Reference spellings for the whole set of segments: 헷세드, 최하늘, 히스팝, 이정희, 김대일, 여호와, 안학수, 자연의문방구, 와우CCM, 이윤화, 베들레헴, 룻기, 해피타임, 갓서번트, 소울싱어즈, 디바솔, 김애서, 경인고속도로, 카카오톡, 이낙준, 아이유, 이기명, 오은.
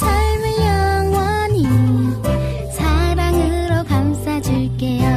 삶을 영원히 사랑으로 감싸줄게요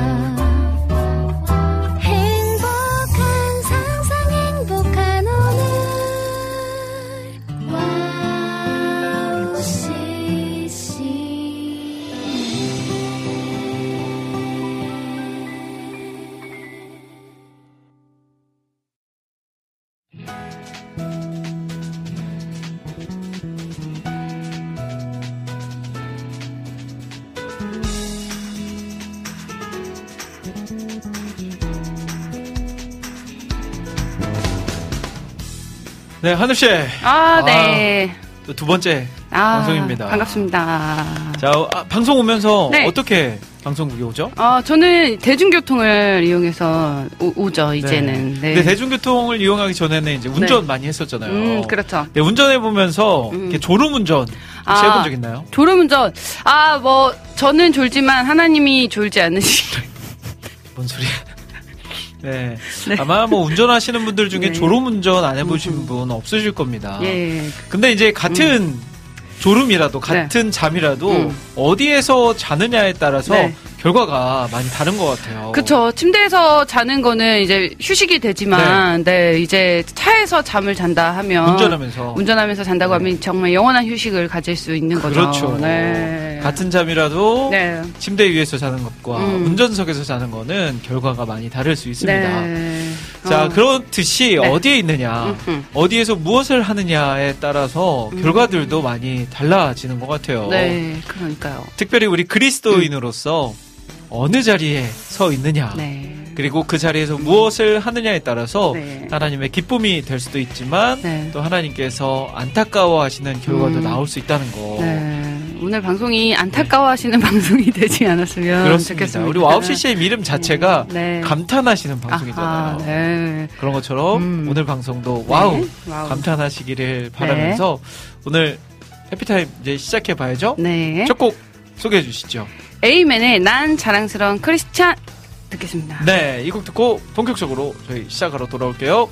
네, 하늘 씨. 아, 네. 또 두 번째 방송입니다. 반갑습니다. 자, 방송 오면서 네. 어떻게 방송국에 오죠? 저는 대중교통을 이용해서 오죠, 이제는. 네. 네. 근데 대중교통을 이용하기 전에는 이제 운전 네. 많이 했었잖아요. 그렇죠. 네, 운전해 보면서 졸음 운전 혹시 해본 적 있나요? 졸음 운전. 저는 졸지만 하나님이 졸지 않으시죠. 뭔 소리야? 네. 네. 아마 뭐 운전하시는 분들 중에 네. 졸음운전 안 해보신 분 없으실 겁니다. 예. 근데 이제 같은 졸음이라도, 같은 네. 잠이라도 어디에서 자느냐에 따라서 네. 결과가 많이 다른 것 같아요. 그쵸. 침대에서 자는 거는 이제 휴식이 되지만, 네. 네, 이제 차에서 잠을 잔다 하면. 운전하면서 잔다고 네. 하면 정말 영원한 휴식을 가질 수 있는 거죠. 그렇죠. 네. 같은 잠이라도 네. 침대 위에서 자는 것과 운전석에서 자는 거는 결과가 많이 다를 수 있습니다. 네. 자, 그렇듯이 네. 어디에 있느냐, 어디에서 무엇을 하느냐에 따라서 결과들도 많이 달라지는 것 같아요. 네, 그러니까요. 특별히 우리 그리스도인으로서 어느 자리에 서 있느냐 네. 그리고 그 자리에서 무엇을 하느냐에 따라서 네. 하나님의 기쁨이 될 수도 있지만 네. 또 하나님께서 안타까워하시는 결과도 나올 수 있다는 거 네. 오늘 방송이 안타까워하시는 네. 방송이 되지 않았으면 그렇습니다. 좋겠습니다. 우리 와우CCM 이름 자체가 네. 감탄하시는 방송이잖아요. 네. 그런 것처럼 오늘 방송도 와우, 네. 와우. 감탄하시기를 바라면서 네. 오늘 해피타임 이제 시작해봐야죠. 네. 첫 곡 소개해 주시죠. 에이맨의 난 자랑스러운 크리스찬 듣겠습니다. 네, 이 곡 듣고 본격적으로 저희 시작하러 돌아올게요.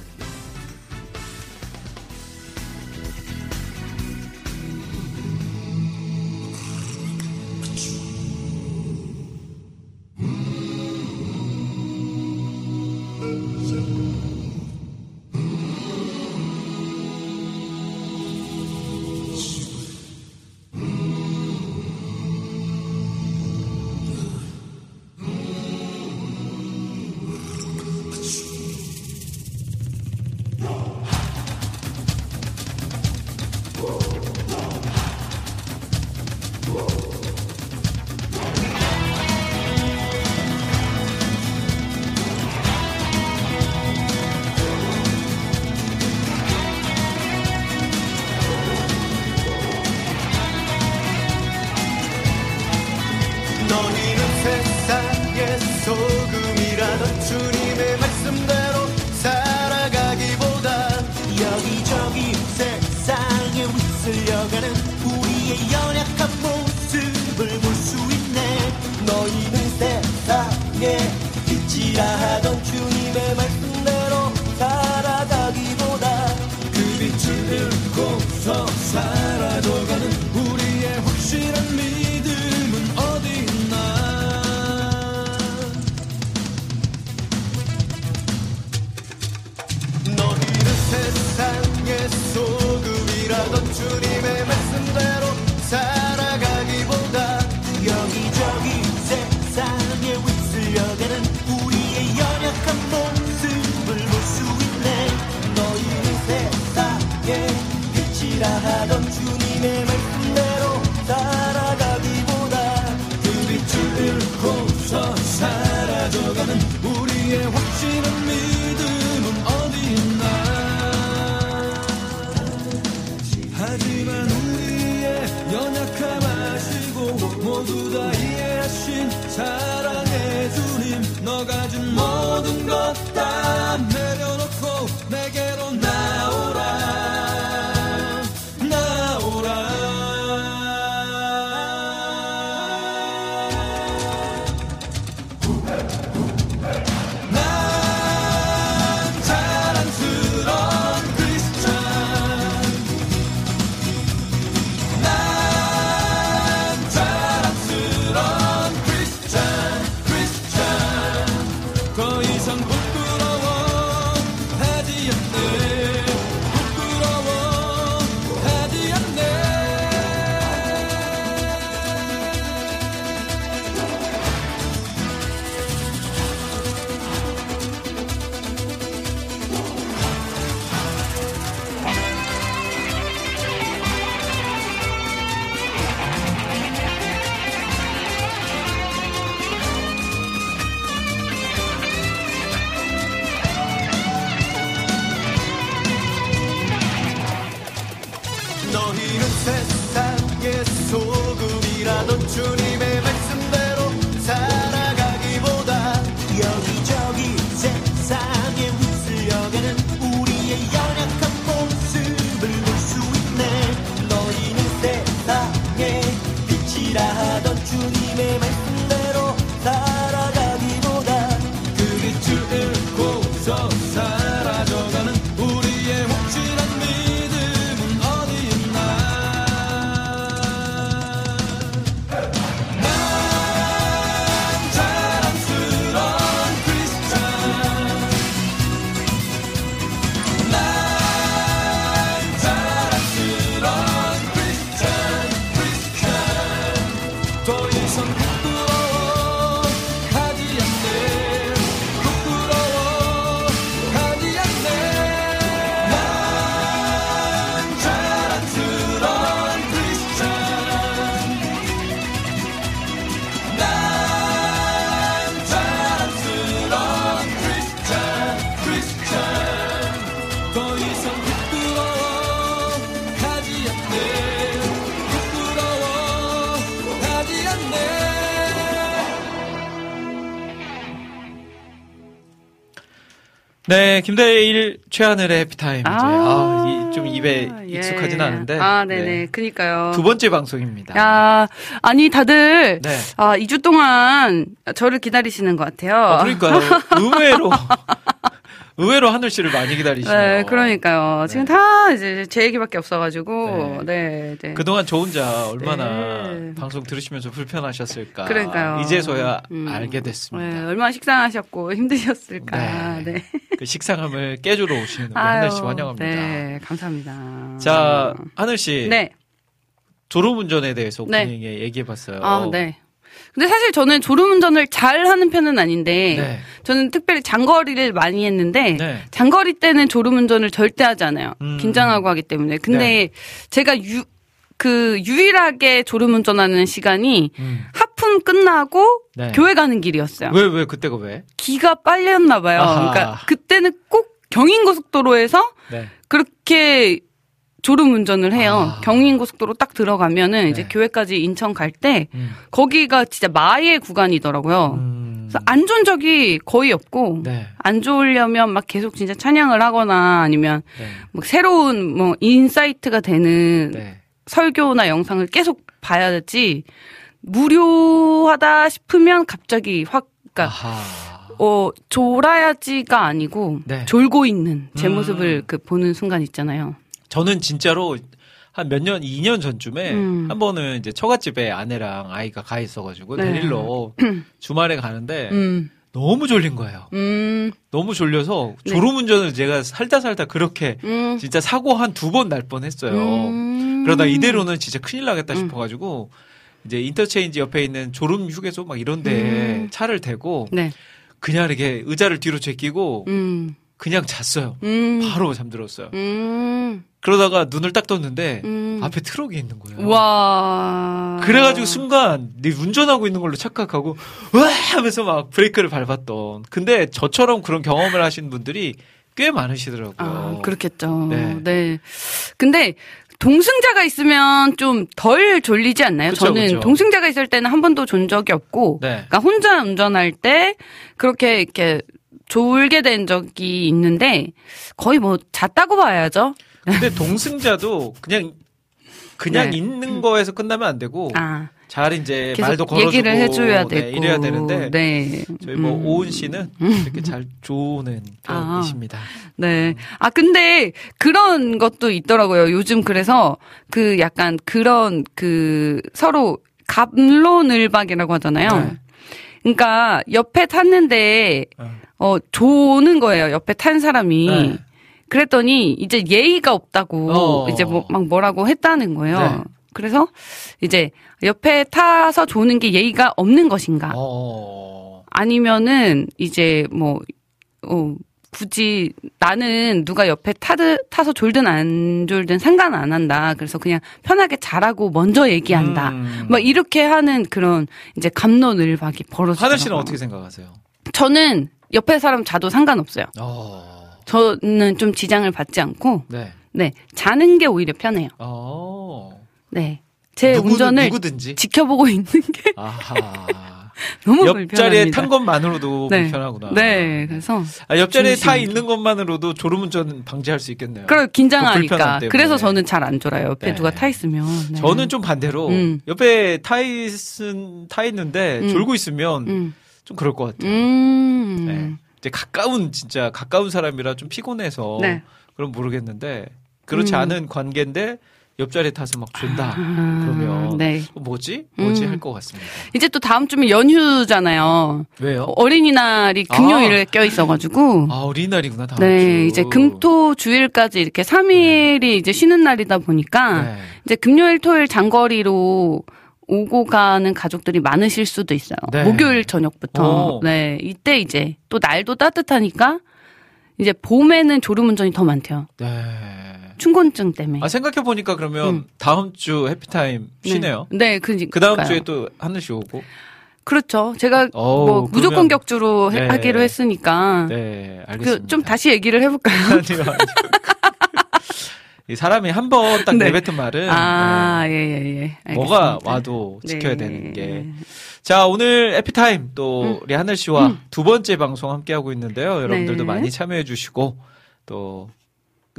하지만 우리 주님의 말씀대로 살아가기보다 여기저기 세상에 웃으려가는 우리의 연약한 모습을 볼 수 있네. 너희는 세상의 빛이라 하던 주님의 말씀대로 살아가기보다 그릇을 잃고서 사라져가는 우리의 확실한 믿음은 어디 있나. 난 자랑스러운 크리스찬, 난 자랑스러운 크리스찬 더 이상 부끄러워하지 않네. 부끄러워하지 않네. 난 자랑스러운 크리스찬, 난 자랑스러운 크리스찬, 크리스찬 더 이상 부끄러워하지 않네. 부끄러워하지 않네. 네, 김대일, 최하늘의 해피타임. 이제 좀 입에 익숙하진 않은데. 아, 네네. 네. 그니까요. 두 번째 방송입니다. 야, 아니, 다들, 네. 아, 2주 동안 저를 기다리시는 것 같아요. 그러니까요. 의외로 하늘 씨를 많이 기다리시네요. 네, 그러니까요. 지금 네. 다 이제 제 얘기밖에 없어가지고, 네. 그동안 저 혼자 얼마나 네. 방송 들으시면서 불편하셨을까. 그러니까요. 이제서야 알게 됐습니다. 네, 얼마나 식상하셨고 힘드셨을까. 네. 그 식상함을 깨주러 오시는 우리 하늘 씨 환영합니다. 네, 감사합니다. 자, 하늘 씨. 네. 졸음운전에 대해서 오프닝에 얘기해봤어요. 아, 네. 근데 사실 저는 졸음운전을 잘하는 편은 아닌데 저는 특별히 장거리를 많이 했는데 장거리 때는 졸음운전을 절대 하지 않아요. 긴장하고 하기 때문에. 근데 제가 유일하게 졸음운전하는 시간이 하품 끝나고 교회 가는 길이었어요. 왜 그때가 왜? 기가 빨렸나 봐요. 그러니까 그때는 꼭 경인고속도로에서 그렇게 졸음 운전을 해요. 경인고속도로 딱 들어가면은 이제 교회까지 인천 갈 때 거기가 진짜 마의 구간이더라고요. 그래서 안 좋은 적이 거의 없고 안 좋으려면 막 계속 진짜 찬양을 하거나 아니면 막 새로운 뭐 인사이트가 되는 설교나 영상을 계속 봐야지 무료하다 싶으면 갑자기 확 졸아야지가 아니고 졸고 있는 제 모습을 그 보는 순간 있잖아요. 저는 진짜로 한 몇 년, 2년 전쯤에 한 번은 이제 처갓집에 아내랑 아이가 가 있어가지고 데리러 주말에 가는데 너무 졸린 거예요. 너무 졸려서 졸음운전을 제가 살다 그렇게 진짜 사고 한 2번 날 뻔했어요. 그러다 이대로는 진짜 큰일 나겠다 싶어가지고 이제 인터체인지 옆에 있는 졸음 휴게소 막 이런데 차를 대고 그냥 이렇게 의자를 뒤로 제끼고 그냥 잤어요. 바로 잠들었어요. 그러다가 눈을 딱 떴는데 앞에 트럭이 있는 거예요. 와. 그래가지고 순간 운전하고 있는 걸로 착각하고 와 하면서 막 브레이크를 밟았던. 근데 저처럼 그런 경험을 하신 분들이 꽤 많으시더라고요. 아, 그렇겠죠. 네. 근데 동승자가 있으면 좀 덜 졸리지 않나요? 그쵸, 저는 그쵸. 동승자가 있을 때는 한 번도 존 적이 없고 그러니까 혼자 운전할 때 그렇게 이렇게 졸게 된 적이 있는데 거의 뭐 잤다고 봐야죠. 근데 동승자도 그냥 있는 거에서 끝나면 안 되고 잘 이제 말도 걸어주고 얘기를 해줘야 되고 이래야 되는데 저희 뭐 오은 씨는 이렇게 잘 조는 편이십니다. 네. 아 근데 그런 것도 있더라고요. 요즘 그래서 그 약간 그런 그 서로 갑론을박이라고 하잖아요. 그러니까 옆에 탔는데 조는 거예요. 옆에 탄 사람이. 그랬더니 이제 예의가 없다고 이제 막 뭐라고 했다는 거예요. 그래서 이제 옆에 타서 조는 게 예의가 없는 것인가? 아니면은 이제 뭐 굳이 나는 누가 옆에 타서 졸든 안 졸든 상관 안 한다. 그래서 그냥 편하게 잘하고 먼저 얘기한다. 막 이렇게 하는 그런 이제 갑론을박이 벌어지더라고요. 하늘 씨는 어떻게 생각하세요? 저는 옆에 사람 자도 상관없어요. 저는 좀 지장을 받지 않고 자는 게 오히려 편해요. 네. 제 운전을 누구든지 지켜보고 있는 게 너무 불편합니다. 옆자리에 탄 것만으로도 네. 불편하구나. 네, 그래서 옆자리에 타 있는 것만으로도 졸음운전 방지할 수 있겠네요. 그럼 긴장하니까. 그래서 저는 잘 안 졸아요. 옆에 네. 누가 타 있으면. 네. 저는 좀 반대로 옆에 타 있는데 졸고 있으면 좀 그럴 것 같아요. 네. 이제 진짜 가까운 사람이라 좀 피곤해서 네. 그럼 모르겠는데 그렇지 않은 관계인데. 옆자리에 타서 막 준다. 그러면 네. 뭐지 할 것 같습니다. 이제 또 다음 주면 연휴잖아요. 왜요? 어린이날이 금요일에 껴 있어가지고. 아 어린이날이구나 다음 네, 주. 네 이제 금토 주일까지 이렇게 3일이 이제 쉬는 날이다 보니까 네. 이제 금요일 토요일 장거리로 오고 가는 가족들이 많으실 수도 있어요. 네. 목요일 저녁부터. 오. 네 이때 이제 또 날도 따뜻하니까 이제 봄에는 졸음운전이 더 많대요. 네. 충곤증 때문에. 아, 생각해보니까 그러면 다음 주 해피타임 쉬네요. 네, 네 그 다음 주에 또 하늘 씨 오고. 그렇죠. 제가 어우, 뭐 무조건 격주로 네. 하기로 했으니까. 네, 알겠습니다. 좀 다시 얘기를 해볼까요? 아니요. 사람이 한 번 딱 내뱉은 네. 말은. 아, 네. 예. 알겠습니다. 뭐가 와도 지켜야 네. 되는 게. 자, 오늘 해피타임 또 우리 하늘 씨와 두 번째 방송 함께하고 있는데요. 여러분들도 네. 많이 참여해주시고 또.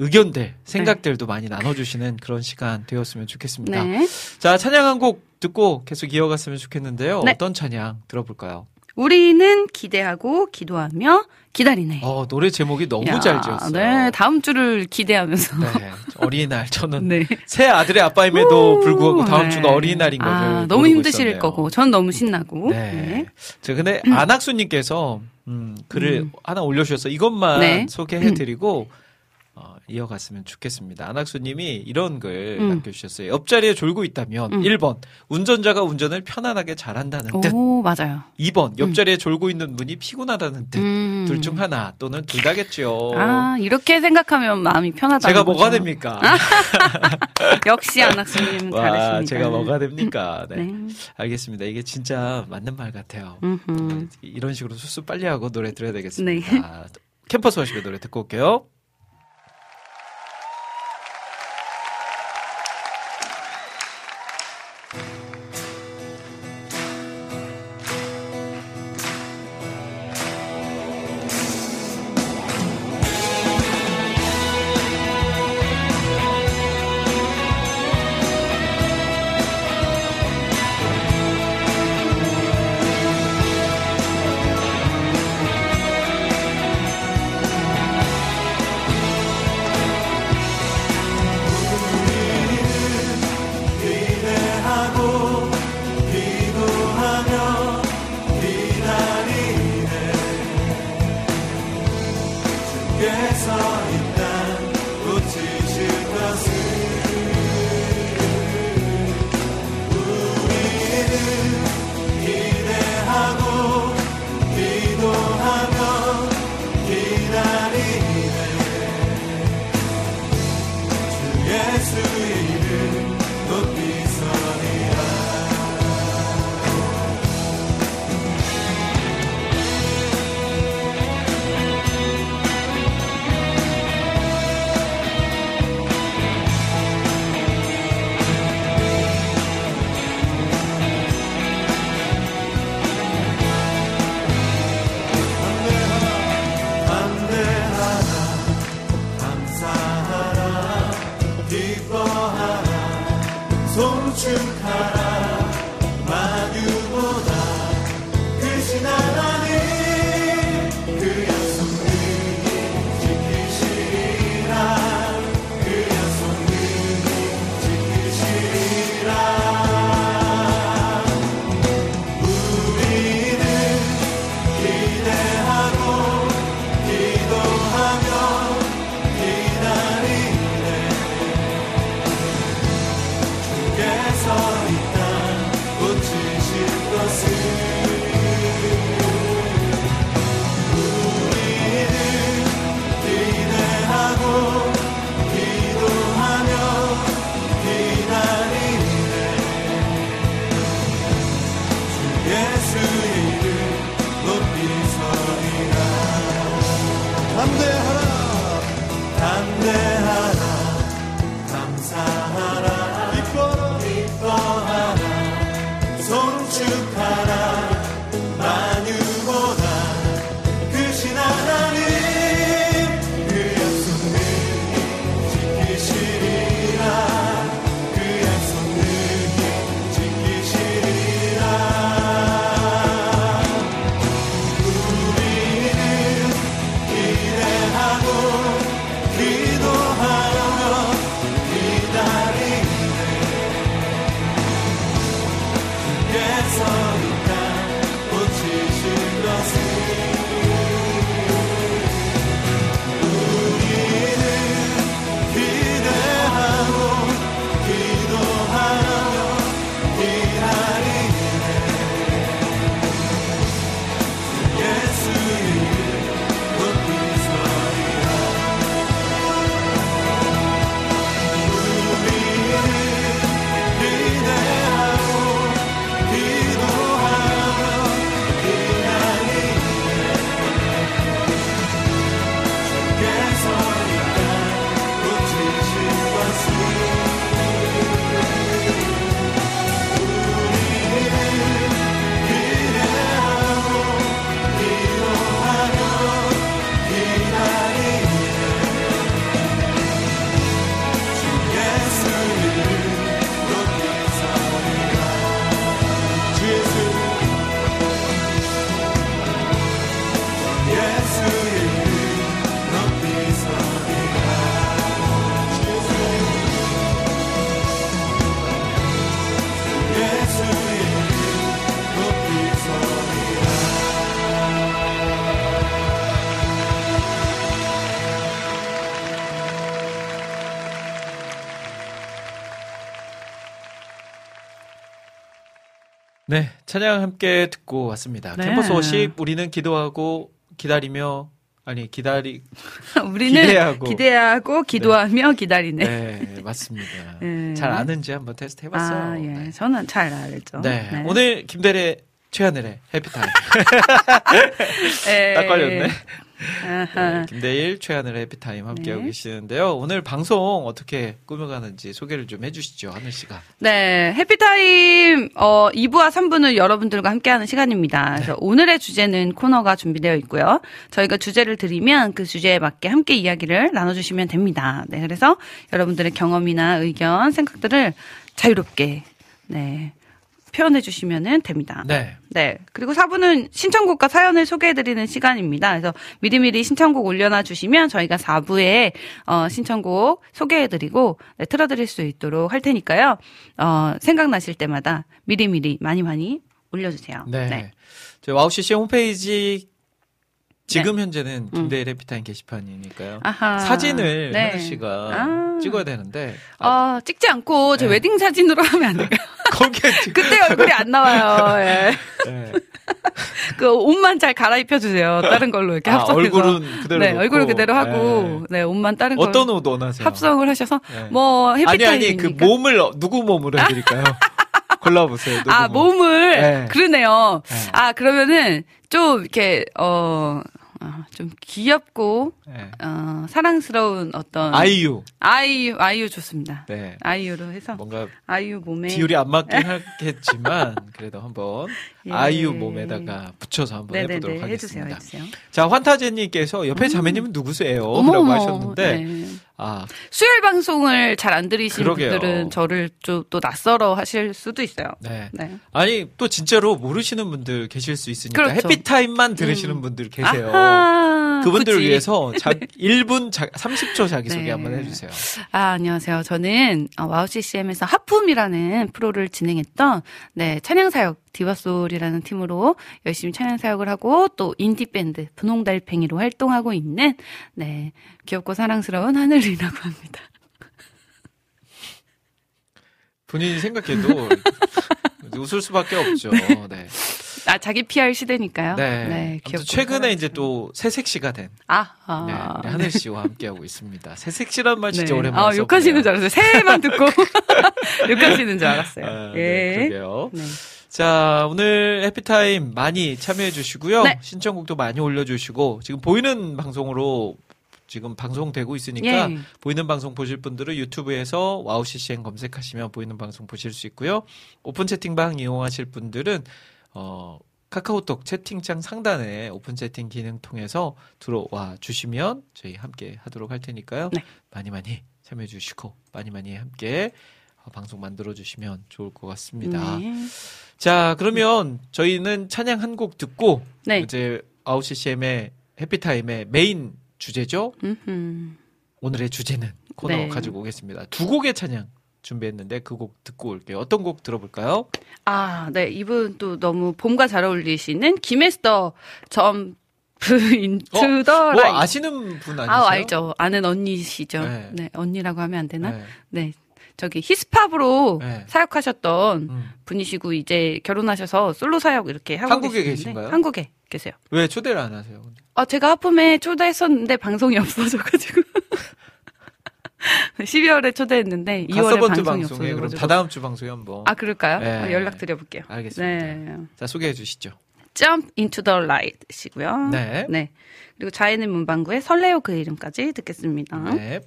의견들, 생각들도 네. 많이 나눠주시는 그런 시간 되었으면 좋겠습니다. 네. 자, 찬양 한 곡 듣고 계속 이어갔으면 좋겠는데요. 네. 어떤 찬양 들어볼까요? 우리는 기대하고 기도하며 기다리네. 노래 제목이 너무 잘 지었어요. 네, 다음 주를 기대하면서. 네, 어린이날 저는 네. 새 아들의 아빠임에도 불구하고 다음 네. 주가 어린이날인 거죠. 너무 힘드실 있었네요. 거고, 전 너무 신나고. 네. 네. 자, 근데 안학수님께서 글을 하나 올려주셔서 이것만 네. 소개해드리고. 이어갔으면 좋겠습니다. 안학수님이 이런 글 남겨주셨어요. 옆자리에 졸고 있다면 1번 운전자가 운전을 편안하게 잘한다는 듯. 오, 맞아요. 2번 옆자리에 졸고 있는 분이 피곤하다는 듯. 둘 중 하나 또는 둘 다겠죠. 아, 이렇게 생각하면 마음이 편하다는 제가 거죠. 뭐가 됩니까? 역시 안학수님 잘하십니다. 제가 뭐가 됩니까? 네. 네. 알겠습니다. 이게 진짜 맞는 말 같아요. 이런 식으로 수습 빨리 하고 노래 들어야 되겠습니다. 네. 캠퍼스 워십의 노래 듣고 올게요. 네, 찬양 함께 듣고 왔습니다. 네. 캠퍼스 워십 우리는 기도하고 기다리며 우리는 기대하고 기도하며 네. 기다리네. 네, 맞습니다. 네. 잘 아는지 한번 테스트 해봤어요. 아, 예. 네. 저는 잘 알죠. 네, 네. 오늘 김대일의 최하늘의 해피타임. 딱 걸렸네. 네, 김대일, 최하늘의 해피타임 함께하고 네. 계시는데요. 오늘 방송 어떻게 꾸며가는지 소개를 좀 해주시죠, 하늘 씨가. 네, 해피타임 2부와 3부는 여러분들과 함께하는 시간입니다. 그래서 네. 오늘의 주제는 코너가 준비되어 있고요. 저희가 주제를 드리면 그 주제에 맞게 함께 이야기를 나눠주시면 됩니다. 네, 그래서 여러분들의 경험이나 의견, 생각들을 자유롭게 네. 표현해 주시면 됩니다. 네. 네. 그리고 4부는 신청곡과 사연을 소개해 드리는 시간입니다. 그래서 미리미리 신청곡 올려놔 주시면 저희가 4부에 신청곡 소개해 드리고 네, 틀어 드릴 수 있도록 할 테니까요. 생각나실 때마다 미리미리 많이 올려 주세요. 네. 네. 저희 와우CCM 홈페이지 지금 네. 현재는 김대일 해피타임 게시판이니까요. 아하. 사진을 네. 하늘 씨가 찍어야 되는데 찍지 않고 제 네. 웨딩 사진으로 하면 안 될까요? 그때 얼굴이 안 나와요. 예. 네. 그 옷만 잘 갈아입혀 주세요. 다른 걸로 이렇게 합성해서 얼굴은 그대로 네, 얼굴을 그대로 하고 네, 네 옷만 다른 걸로 어떤 옷 원하세요? 합성을 하셔서 네. 뭐 해피타임이니까 아니 그 몸을 누구 몸으로 해드릴까요? 골라보세요. 누구 몸을 네. 그러네요. 네. 그러면은 좀 이렇게 좀 귀엽고 네. 사랑스러운 어떤 아이유 좋습니다. 네. 아이유로 해서 뭔가 아이유 몸에 비율이 안 맞긴 하겠지만 그래도 한번 예. 아이유 몸에다가 붙여서 한번 네네네. 해보도록 하겠습니다. 해주세요. 자, 환타제님께서 옆에 자매님은 누구세요? 라고 하셨는데 네. 수요일 방송을 잘 안 들으신 그러게요. 분들은 저를 좀 또 낯설어 하실 수도 있어요. 네. 네. 아니 또 진짜로 모르시는 분들 계실 수 있으니까 그렇죠. 해피타임만 들으시는 분들 계세요. 아하, 그분들을 그치. 위해서 1분 30초 자기소개 네. 한번 해주세요. 안녕하세요. 저는 와우CCM에서 하품이라는 프로를 진행했던 네, 찬양사역 디바솔이라는 팀으로 열심히 찬양사역을 하고 또 인디밴드 분홍달팽이로 활동하고 있는 네, 귀엽고 사랑스러운 하늘이라고 합니다. 본인이 생각해도 웃을 수밖에 없죠. 네. 자기 PR 시대니까요. 네. 네 아무튼 최근에 사랑스러운. 이제 또 새색시가 된 네, 하늘 씨와 함께하고 있습니다. 새색시란 말 진짜 네. 오랜만에 써요. 욕하시는 줄 알았어요. 새해만 듣고 욕하시는 줄 알았어요. 네, 그러게요. 네. 자, 오늘 해피타임 많이 참여해 주시고요. 네. 신청곡도 많이 올려주시고 지금 보이는 방송으로 지금 방송되고 있으니까 예. 보이는 방송 보실 분들은 유튜브에서 와우CCM 검색하시면 보이는 방송 보실 수 있고요. 오픈 채팅방 이용하실 분들은 카카오톡 채팅창 상단에 오픈 채팅 기능 통해서 들어와 주시면 저희 함께 하도록 할 테니까요. 네. 많이 참여해 주시고 많이 함께 방송 만들어 주시면 좋을 것 같습니다. 네. 자, 그러면 저희는 찬양 한 곡 듣고 네. 이제 와우CCM의 해피타임의 메인 주제죠. 오늘의 주제는 코너 네. 가지고 오겠습니다. 두 곡의 찬양 준비했는데 그 곡 듣고 올게요. 어떤 곡 들어볼까요? 네. 이분 또 너무 봄과 잘 어울리시는 김애서 인투더 라이트. 뭐 아시는 분 아니세요? 알죠. 아는 언니시죠. 네. 네. 언니라고 하면 안 되나? 네. 네. 저기 히스팝으로 네. 사역하셨던 분이시고 이제 결혼하셔서 솔로 사역 이렇게 하고 한국에 계신가요? 한국에 계세요. 왜 초대를 안 하세요? 제가 하품에 초대했었는데 방송이 없어져가지고 12월에 초대했는데 2월에 방송이 없어져서 그럼 다다음 주 방송에 한번 그럴까요? 네. 연락드려볼게요. 알겠습니다. 네. 자, 소개해 주시죠. Jump into the light 시고요. 네. 네. 그리고 자연의문방구의 설레요 그 이름까지 듣겠습니다. 네.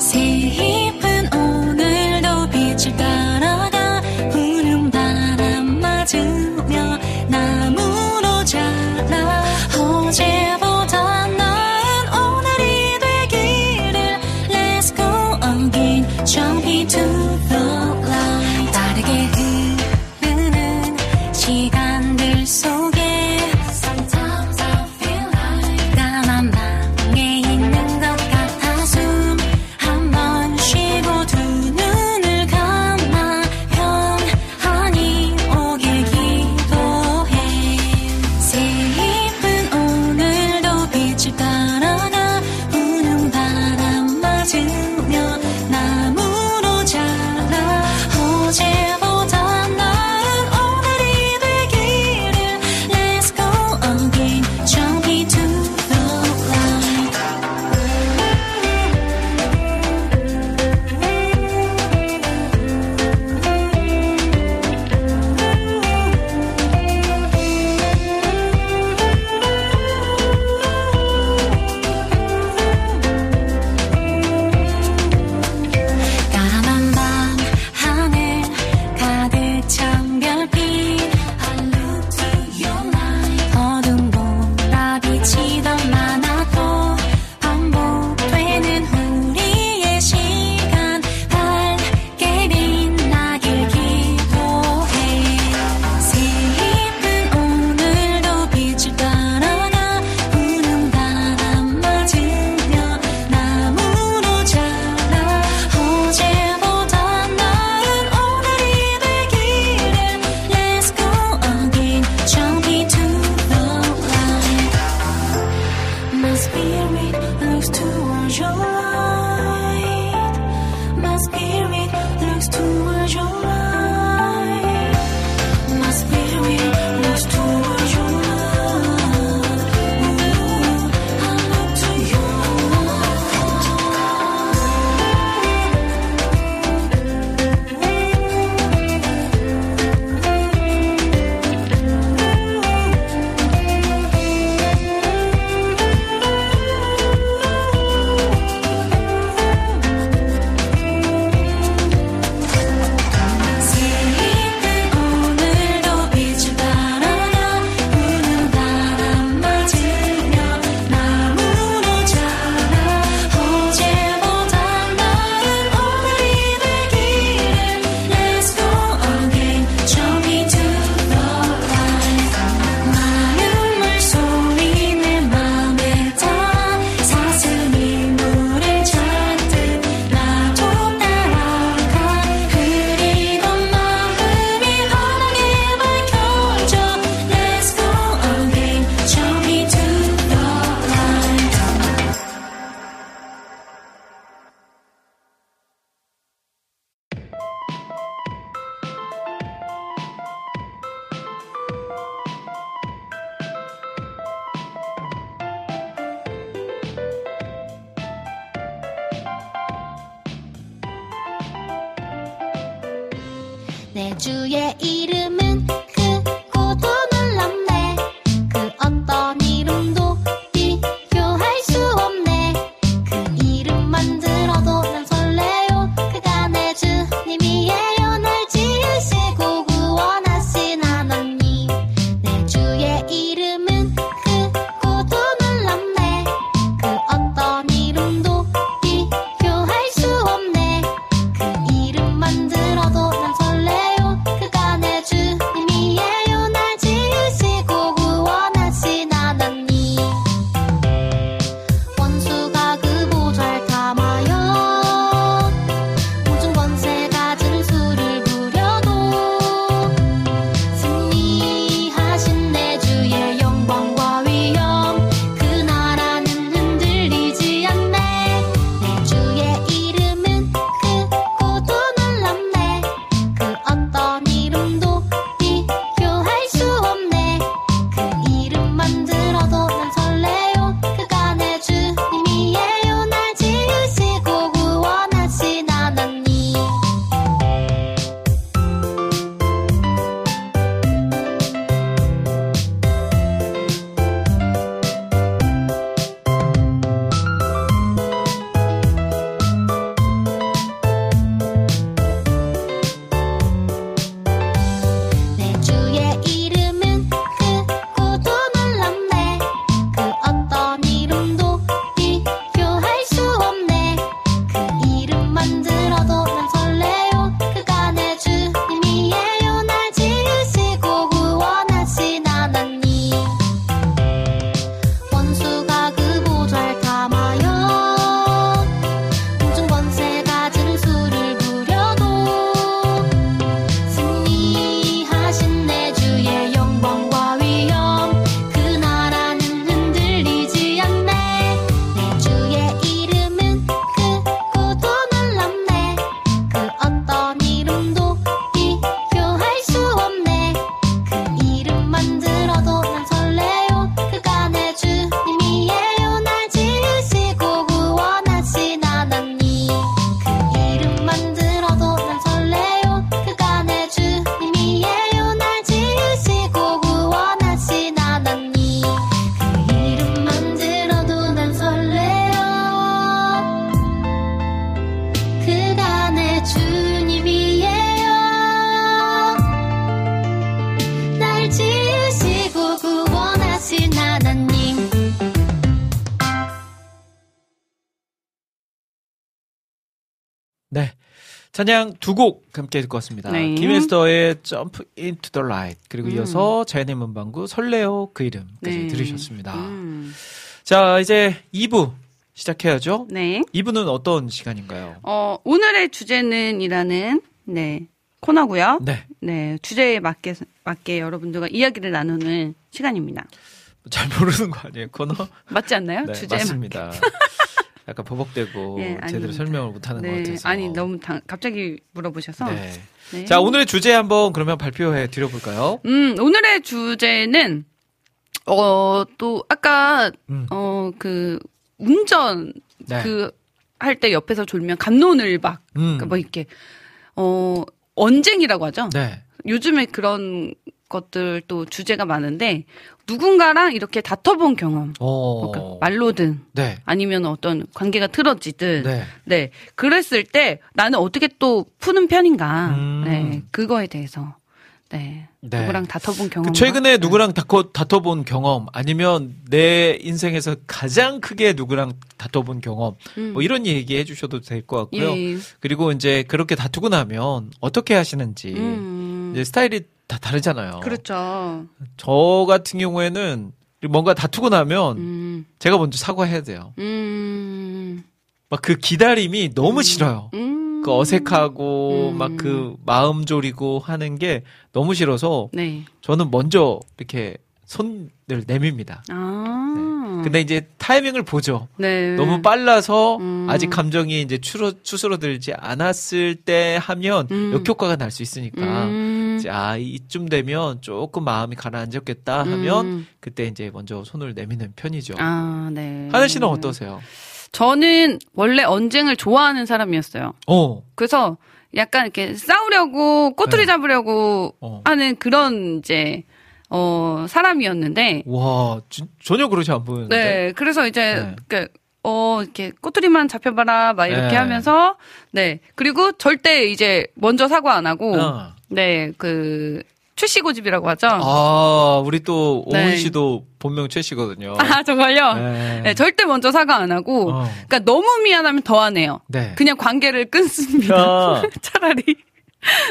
새잎은 오늘도 빛을 따라가 부는 바람 맞으며 나무로 자라 어제보다 나은 오늘이 되기를 Let's go again Jump into the light 빠르게 흐르는 시간들 속에 오늘 내 주의 이름은 크고도 놀랍네. 그 어떤 이름도 비교할 수 없네. 그 이름만 들어도 난 설레요. 그가 내 주님이에요. 날 지으시고 구원하신 하나님. 내 주의 이름은 크고도 놀랍네. 그 어떤 이름도 비교할 수 없네. 그 이름만 들어도 난 설레요. 주님이에요. 날 지으시고 구원하신 하나님. 원수가 그 보좌를 탐하여 모든 권세가 진수를 부려도 승리하신 내 주의 영광과 위엄, 그 나라는 흔들리지 않네. 내 주의 이름은 크고도 놀랍네. 그 어떤 이름도 네, 찬양 두 곡 함께 듣고 왔습니다. 네. 김애서의 Jump into the Light, 그리고 이어서 자연의 문방구 설레요 그 이름까지 네. 들으셨습니다. 자, 이제 2부 시작해야죠. 네. 2부는 어떤 시간인가요? 오늘의 주제는 이라는 코너고요. 네. 주제에 맞게 여러분들과 이야기를 나누는 시간입니다. 잘 모르는 거 아니에요, 코너? 맞지 않나요? 네, 주제 맞습니다. 약간 버벅대고 네, 제대로 설명을 못하는 네, 것 같아서. 아니 너무 갑자기 물어보셔서. 네. 네. 자, 오늘의 주제 한번 그러면 발표해 드려볼까요? 오늘의 주제는 또 아까 그 운전 네. 그 할 때 옆에서 졸면 감론을박 그러니까 뭐 이렇게 언쟁이라고 하죠. 네. 요즘에 그런 것들 또 주제가 많은데 누군가랑 이렇게 다퉈본 경험, 그러니까 말로든 네. 아니면 어떤 관계가 틀어지든, 네. 네 그랬을 때 나는 어떻게 또 푸는 편인가, 네 그거에 대해서, 네, 네. 누구랑 다퉈본 경험, 그 최근에 누구랑 다퉈본 경험, 아니면 내 인생에서 가장 크게 누구랑 다퉈본 경험, 뭐 이런 얘기 해주셔도 될 것 같고요. 예. 그리고 이제 그렇게 다투고 나면 어떻게 하시는지 이제 스타일이 다 다르잖아요. 그렇죠. 저 같은 경우에는 뭔가 다투고 나면 제가 먼저 사과해야 돼요. 막 그 기다림이 너무 싫어요. 그 어색하고 막 그 마음 졸이고 하는 게 너무 싫어서 네. 저는 먼저 이렇게 손을 내밉니다. 아. 네. 근데 이제 타이밍을 보죠. 네. 너무 빨라서 아직 감정이 이제 추스러들지 않았을 때 하면 역효과가 날 수 있으니까 아 이쯤 되면 조금 마음이 가라앉았겠다 하면 그때 이제 먼저 손을 내미는 편이죠. 아, 네. 하늘 씨는 어떠세요? 저는 원래 언쟁을 좋아하는 사람이었어요. 그래서 약간 이렇게 싸우려고 꼬투리 네. 잡으려고 하는 그런 이제 사람이었는데. 와, 전혀 그렇지 않 보였는데. 네, 그래서 이제, 네. 이렇게 꼬투리만 잡혀봐라, 막 이렇게 네. 하면서, 네. 그리고 절대 이제 먼저 사과 안 하고, 네, 최씨 고집이라고 하죠. 아, 우리 또, 오은 네. 씨도 본명 최씨거든요. 아, 정말요? 네. 네, 절대 먼저 사과 안 하고, 그러니까 너무 미안하면 더 안 해요. 네. 그냥 관계를 끊습니다. 차라리.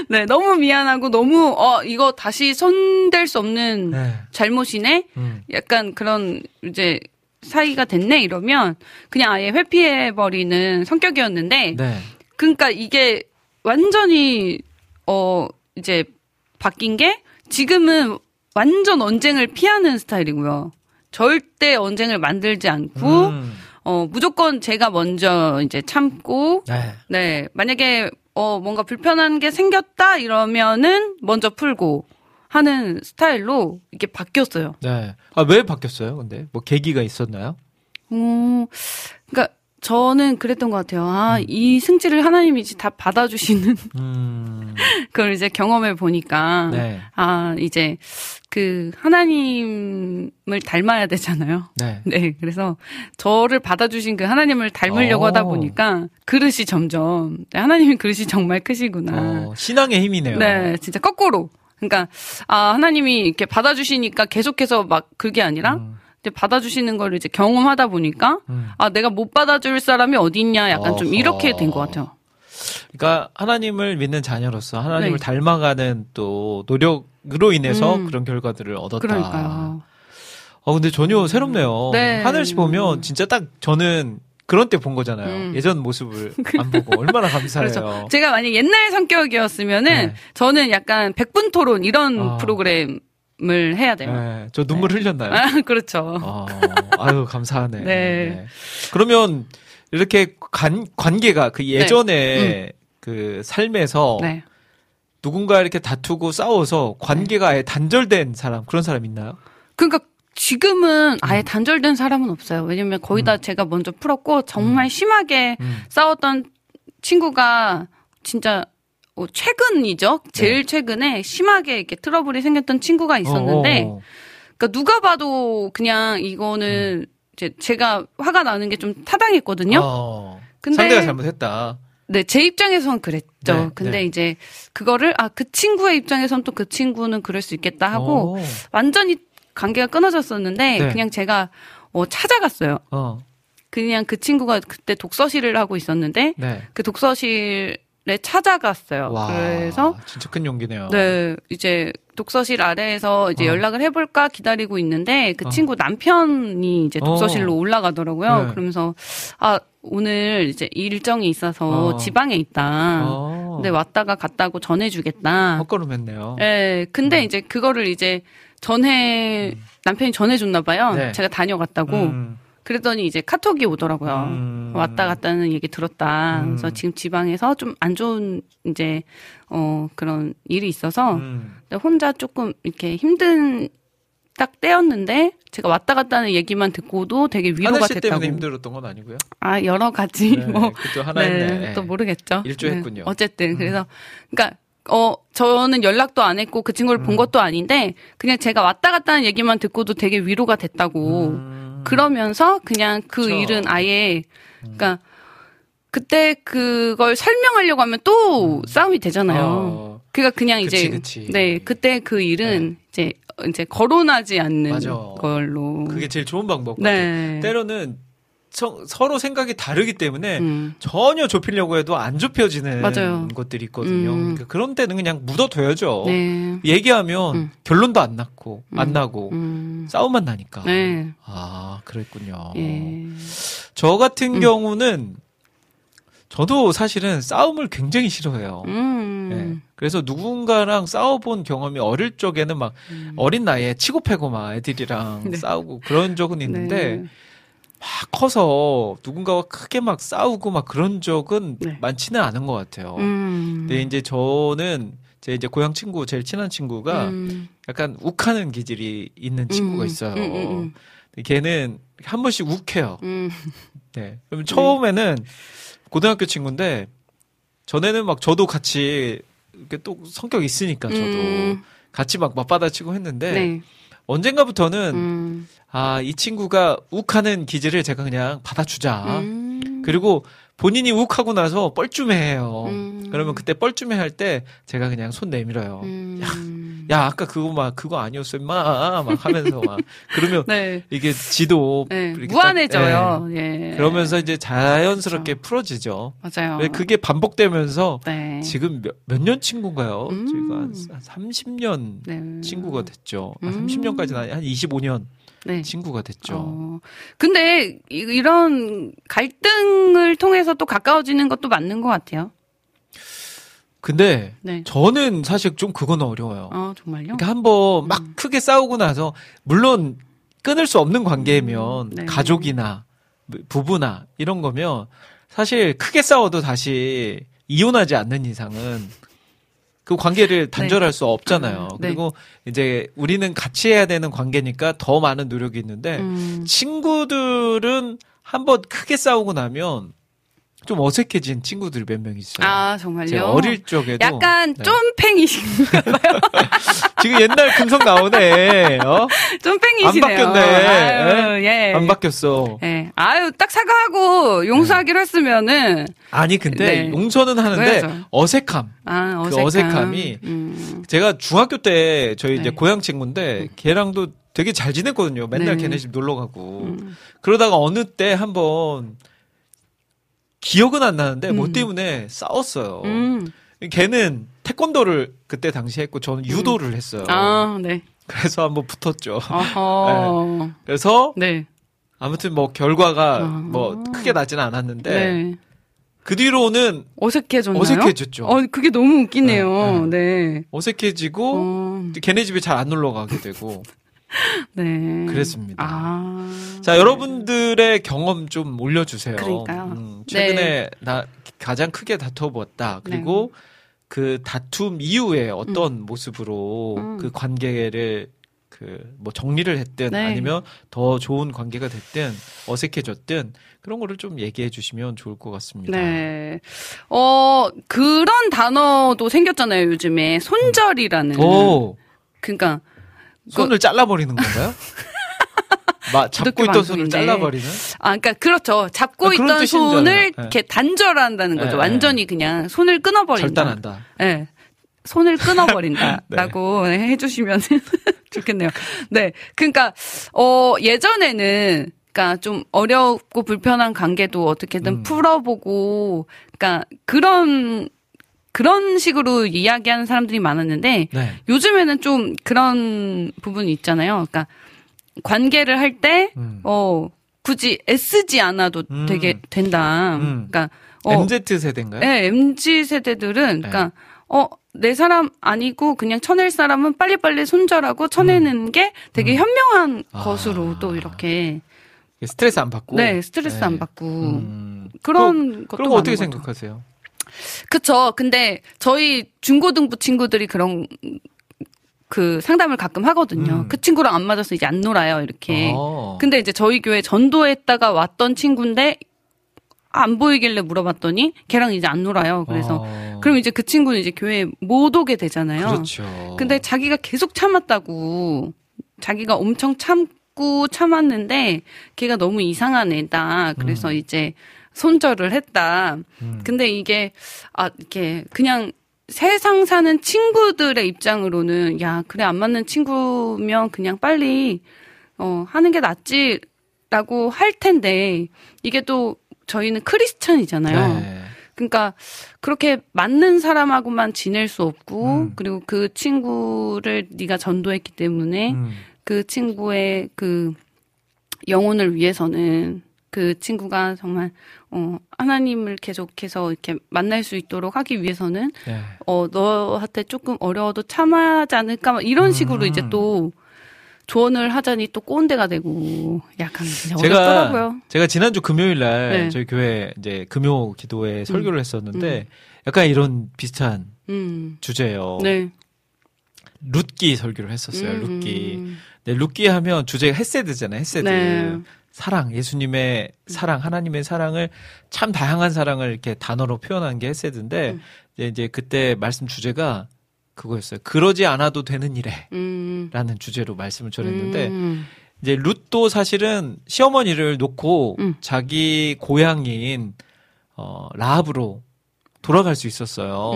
네, 너무 미안하고, 너무, 이거 다시 손댈 수 없는 네. 잘못이네? 약간 그런, 이제, 사이가 됐네? 이러면, 그냥 아예 회피해버리는 성격이었는데, 네. 그러니까 이게 완전히, 이제, 바뀐 게, 지금은 완전 언쟁을 피하는 스타일이고요. 절대 언쟁을 만들지 않고, 무조건 제가 먼저 이제 참고, 네. 네, 만약에, 뭔가 불편한 게 생겼다 이러면은 먼저 풀고 하는 스타일로 이게 바뀌었어요. 네. 아, 왜 바뀌었어요? 근데 뭐 계기가 있었나요? 그러니까 저는 그랬던 것 같아요. 아, 이 승질을 하나님이 다 받아주시는 그걸 이제 경험해 보니까 네. 아, 이제 그 하나님을 닮아야 되잖아요. 네. 네. 그래서 저를 받아주신 그 하나님을 닮으려고 하다 보니까 그릇이 점점 하나님의 그릇이 정말 크시구나. 신앙의 힘이네요. 네, 진짜 거꾸로. 그러니까 아, 하나님이 이렇게 받아주시니까 계속해서 막 그게 아니라 받아주시는 걸 이제 경험하다 보니까 아, 내가 못 받아줄 사람이 어디 있냐 약간 좀 이렇게 된 것 같아요. 그러니까 하나님을 믿는 자녀로서 하나님을 네. 닮아가는 또 노력으로 인해서 그런 결과들을 얻었다. 그러니까요. 근데 전혀 새롭네요. 네. 하늘 씨 보면 진짜 딱 저는 그런 때 본 거잖아요. 예전 모습을 안 보고 얼마나 감사해요. 그렇죠. 제가 만약 옛날 성격이었으면은 네. 저는 약간 백분토론 이런 프로그램 을 해야 돼요. 네, 저 눈물 네. 흘렸나요? 아, 그렇죠. 아유, 감사하네. 네. 네. 그러면 이렇게 관계가 그 예전에 네. 그 삶에서 네. 누군가 이렇게 다투고 싸워서 관계가 네. 아예 단절된 사람, 그런 사람 있나요? 그러니까 지금은 아예 단절된 사람은 없어요. 왜냐면 거의 다 제가 먼저 풀었고 정말 심하게 싸웠던 친구가 진짜 최근이죠. 제일 네. 최근에 심하게 이렇게 트러블이 생겼던 친구가 있었는데, 그러니까 누가 봐도 그냥 이거는 제가 화가 나는 게 좀 타당했거든요. 근데 상대가 잘못했다. 네, 제 입장에선 그랬죠. 네, 근데 네. 이제 그거를 그 친구의 입장에선 또 그 친구는 그럴 수 있겠다 하고 완전히 관계가 끊어졌었는데 네. 그냥 제가 찾아갔어요. 그냥 그 친구가 그때 독서실을 하고 있었는데 네. 그 독서실 네, 찾아갔어요. 와, 그래서 진짜 큰 용기네요. 네, 이제 독서실 아래에서 이제 연락을 해볼까 기다리고 있는데 그 친구 남편이 이제 독서실로 올라가더라고요. 네. 그러면서 아 오늘 이제 일정이 있어서 지방에 있다. 근데 왔다가 갔다고 전해주겠다. 헛걸음했네요. 네, 근데 이제 그거를 이제 남편이 전해줬나봐요. 네. 제가 다녀갔다고. 그랬더니 이제 카톡이 오더라고요. 왔다 갔다는 얘기 들었다. 그래서 지금 지방에서 좀 안 좋은 이제 그런 일이 있어서 혼자 조금 이렇게 힘든 딱 때였는데 제가 왔다 갔다는 얘기만 듣고도 되게 위로가 됐다고. 하늘 씨 때문에 힘들었던 건 아니고요? 아 여러 가지 네, 뭐. 그쪽 하나 있네. 네, 또 모르겠죠. 일조했군요. 네, 어쨌든 그래서 그러니까. 저는 연락도 안 했고 그 친구를 본 것도 아닌데 그냥 제가 왔다 갔다 하는 얘기만 듣고도 되게 위로가 됐다고 그러면서 그냥 그 그쵸. 일은 아예 그러니까 그때 그걸 설명하려고 하면 또 싸움이 되잖아요. 그러니까 그냥 그치, 이제 그치. 네 그때 그 일은 네. 이제 거론하지 않는 맞아. 걸로 그게 제일 좋은 방법 같아요. 네. 때로는 서로 생각이 다르기 때문에 전혀 좁히려고 해도 안 좁혀지는 맞아요. 것들이 있거든요. 그러니까 그런 때는 그냥 묻어둬야죠. 네. 얘기하면 결론도 안 났고 안 나고 싸움만 나니까. 네. 아, 그랬군요. 예. 저 같은 경우는 저도 사실은 싸움을 굉장히 싫어해요. 네. 그래서 누군가랑 싸워본 경험이 어릴 적에는 막 어린 나이에 치고 패고 막 애들이랑 네. 싸우고 그런 적은 있는데. 네. 막 커서 누군가와 크게 막 싸우고 막 그런 적은 네. 많지는 않은 것 같아요. 근데 이제 저는 제 이제 고향 친구, 제일 친한 친구가 약간 욱하는 기질이 있는 친구가 있어요. 걔는 한 번씩 욱해요. 네. 그럼 처음에는 고등학교 친구인데 전에는 막 저도 같이 이렇게 또 성격 있으니까 저도 같이 막 맞받아치고 했는데 네. 언젠가부터는 아, 이 친구가 욱하는 기질을 제가 그냥 받아주자. 그리고 본인이 욱하고 나서 뻘쭘해해요. 그러면 그때 뻘쭘해할 때 제가 그냥 손 내밀어요. 야, 아까 그거 아니었어 임마 막 하면서 막 그러면 네. 이게 지도 네. 무한해져요. 예. 그러면서 이제 자연스럽게 그렇죠. 풀어지죠. 맞아요. 그게 반복되면서 네. 지금 몇 년 친구인가요? 제가 한 30년 네. 친구가 됐죠. 30년까지는 아니 한 25년. 네. 친구가 됐죠. 근데 이런 갈등을 통해서 또 가까워지는 것도 맞는 것 같아요. 근데 네. 저는 사실 좀 그건 어려워요. 아, 정말요? 그러니까 한번 막 크게 싸우고 나서 물론 끊을 수 없는 관계면 네. 가족이나 부부나 이런 거면 사실 크게 싸워도 다시 이혼하지 않는 이상은 그 관계를 단절할 네. 수 없잖아요. 네. 그리고 이제 우리는 같이 해야 되는 관계니까 더 많은 노력이 있는데 친구들은 한번 크게 싸우고 나면 좀 어색해진 친구들이 몇 명 있어요. 아, 정말요? 제가 어릴 적에도. 약간 네. 쫌팽이신가 봐요. 지금 옛날 금성 나오네. 쫌팽이시네요. 안 바뀌었네. 아유, 예. 안 바뀌었어. 예. 아유, 딱 사과하고 용서하기로 네. 했으면은. 아니, 근데 네. 용서는 하는데 그래야죠. 어색함. 아, 어색함. 그 어색함이. 제가 중학교 때 저희 이제 네. 고향 친구인데 걔랑도 되게 잘 지냈거든요. 맨날 네. 걔네 집 놀러 가고. 그러다가 어느 때 한번 기억은 안 나는데 뭐 때문에 싸웠어요. 걔는 태권도를 그때 당시에 했고 저는 유도를 했어요. 아, 네. 그래서 한번 붙었죠. 네. 그래서 네. 아무튼 뭐 결과가 뭐 크게 나지는 않았는데 네. 그 뒤로는 어색해졌나요? 어색해졌죠. 그게 너무 웃기네요. 네. 네. 네. 어색해지고 걔네 집에 잘 안 놀러 가게 되고. 네. 그랬습니다. 아. 자, 여러분들의 경험 좀 올려주세요. 그러니까요. 최근에 네. 가장 크게 다투어봤다. 그리고 네. 그 다툼 이후에 어떤 모습으로 그 관계를 뭐 정리를 했든 네. 아니면 더 좋은 관계가 됐든 어색해졌든 그런 거를 좀 얘기해 주시면 좋을 것 같습니다. 네. 그런 단어도 생겼잖아요, 요즘에. 손절이라는. 오. 그러니까. 손을 잘라버리는 건가요? 잡고 있던 손을 잘라버리는? 아, 그러니까 그렇죠. 잡고 있던 손을 네. 이렇게 단절한다는 거죠. 네. 완전히 그냥 손을 끊어버린다. 절단한다. 예, 네. 손을 끊어버린다라고 네. 해주시면 좋겠네요. 네, 그러니까 예전에는 그러니까 좀 어렵고 불편한 관계도 어떻게든 풀어보고, 그러니까 그런. 그런 식으로 이야기하는 사람들이 많았는데 네. 요즘에는 좀 그런 부분이 있잖아요. 그러니까 관계를 할 때 굳이 애쓰지 않아도 되게 된다. 그러니까 MZ세대인가요? 네, MZ세대들은 그러니까 네. 내 사람 아니고 그냥 쳐낼 사람은 빨리빨리 손절하고 쳐내는 게 되게 현명한 것으로 또 이렇게 스트레스 안 받고 네, 스트레스 네. 안 받고 그런 것도 그런 거 어떻게 생각하세요? 그쵸. 근데 저희 중고등부 친구들이 그런 그 상담을 가끔 하거든요. 그 친구랑 안 맞아서 이제 안 놀아요, 이렇게. 근데 이제 저희 교회 전도했다가 왔던 친구인데 안 보이길래 물어봤더니 걔랑 이제 안 놀아요. 그래서 그럼 이제 그 친구는 이제 교회에 못 오게 되잖아요. 그렇죠. 근데 자기가 계속 참았다고 자기가 엄청 참고 참았는데 걔가 너무 이상한 애다. 그래서 이제 손절을 했다. 근데 이게 이렇게 그냥 세상 사는 친구들의 입장으로는 야 그래 안 맞는 친구면 그냥 빨리 하는 게 낫지라고 할 텐데 이게 또 저희는 크리스찬이잖아요. 네. 그러니까 그렇게 맞는 사람하고만 지낼 수 없고 그리고 그 친구를 네가 전도했기 때문에 그 친구의 그 영혼을 위해서는 그 친구가 정말 하나님을 계속해서 이렇게 만날 수 있도록 하기 위해서는 네. 너한테 조금 어려워도 참아하지 않을까 막 이런 식으로 이제 또 조언을 하자니 또 꼰대가 되고 약간 어렵더라고요. 제가 지난주 금요일 날 네. 저희 교회 이제 금요 기도에 설교를 했었는데 약간 이런 비슷한 주제예요. 네. 룻기 설교를 했었어요. 룻기. 네, 룻기 하면 주제가 헷세드잖아요. 헷세드. 네. 사랑, 예수님의 사랑, 하나님의 사랑을 참 다양한 사랑을 이렇게 단어로 표현한 게 헷세드인데 이제 그때 말씀 주제가 그거였어요. 그러지 않아도 되는 일에 라는 주제로 말씀을 전했는데 이제 룻도 사실은 시어머니를 놓고 자기 고향인 라합으로 돌아갈 수 있었어요.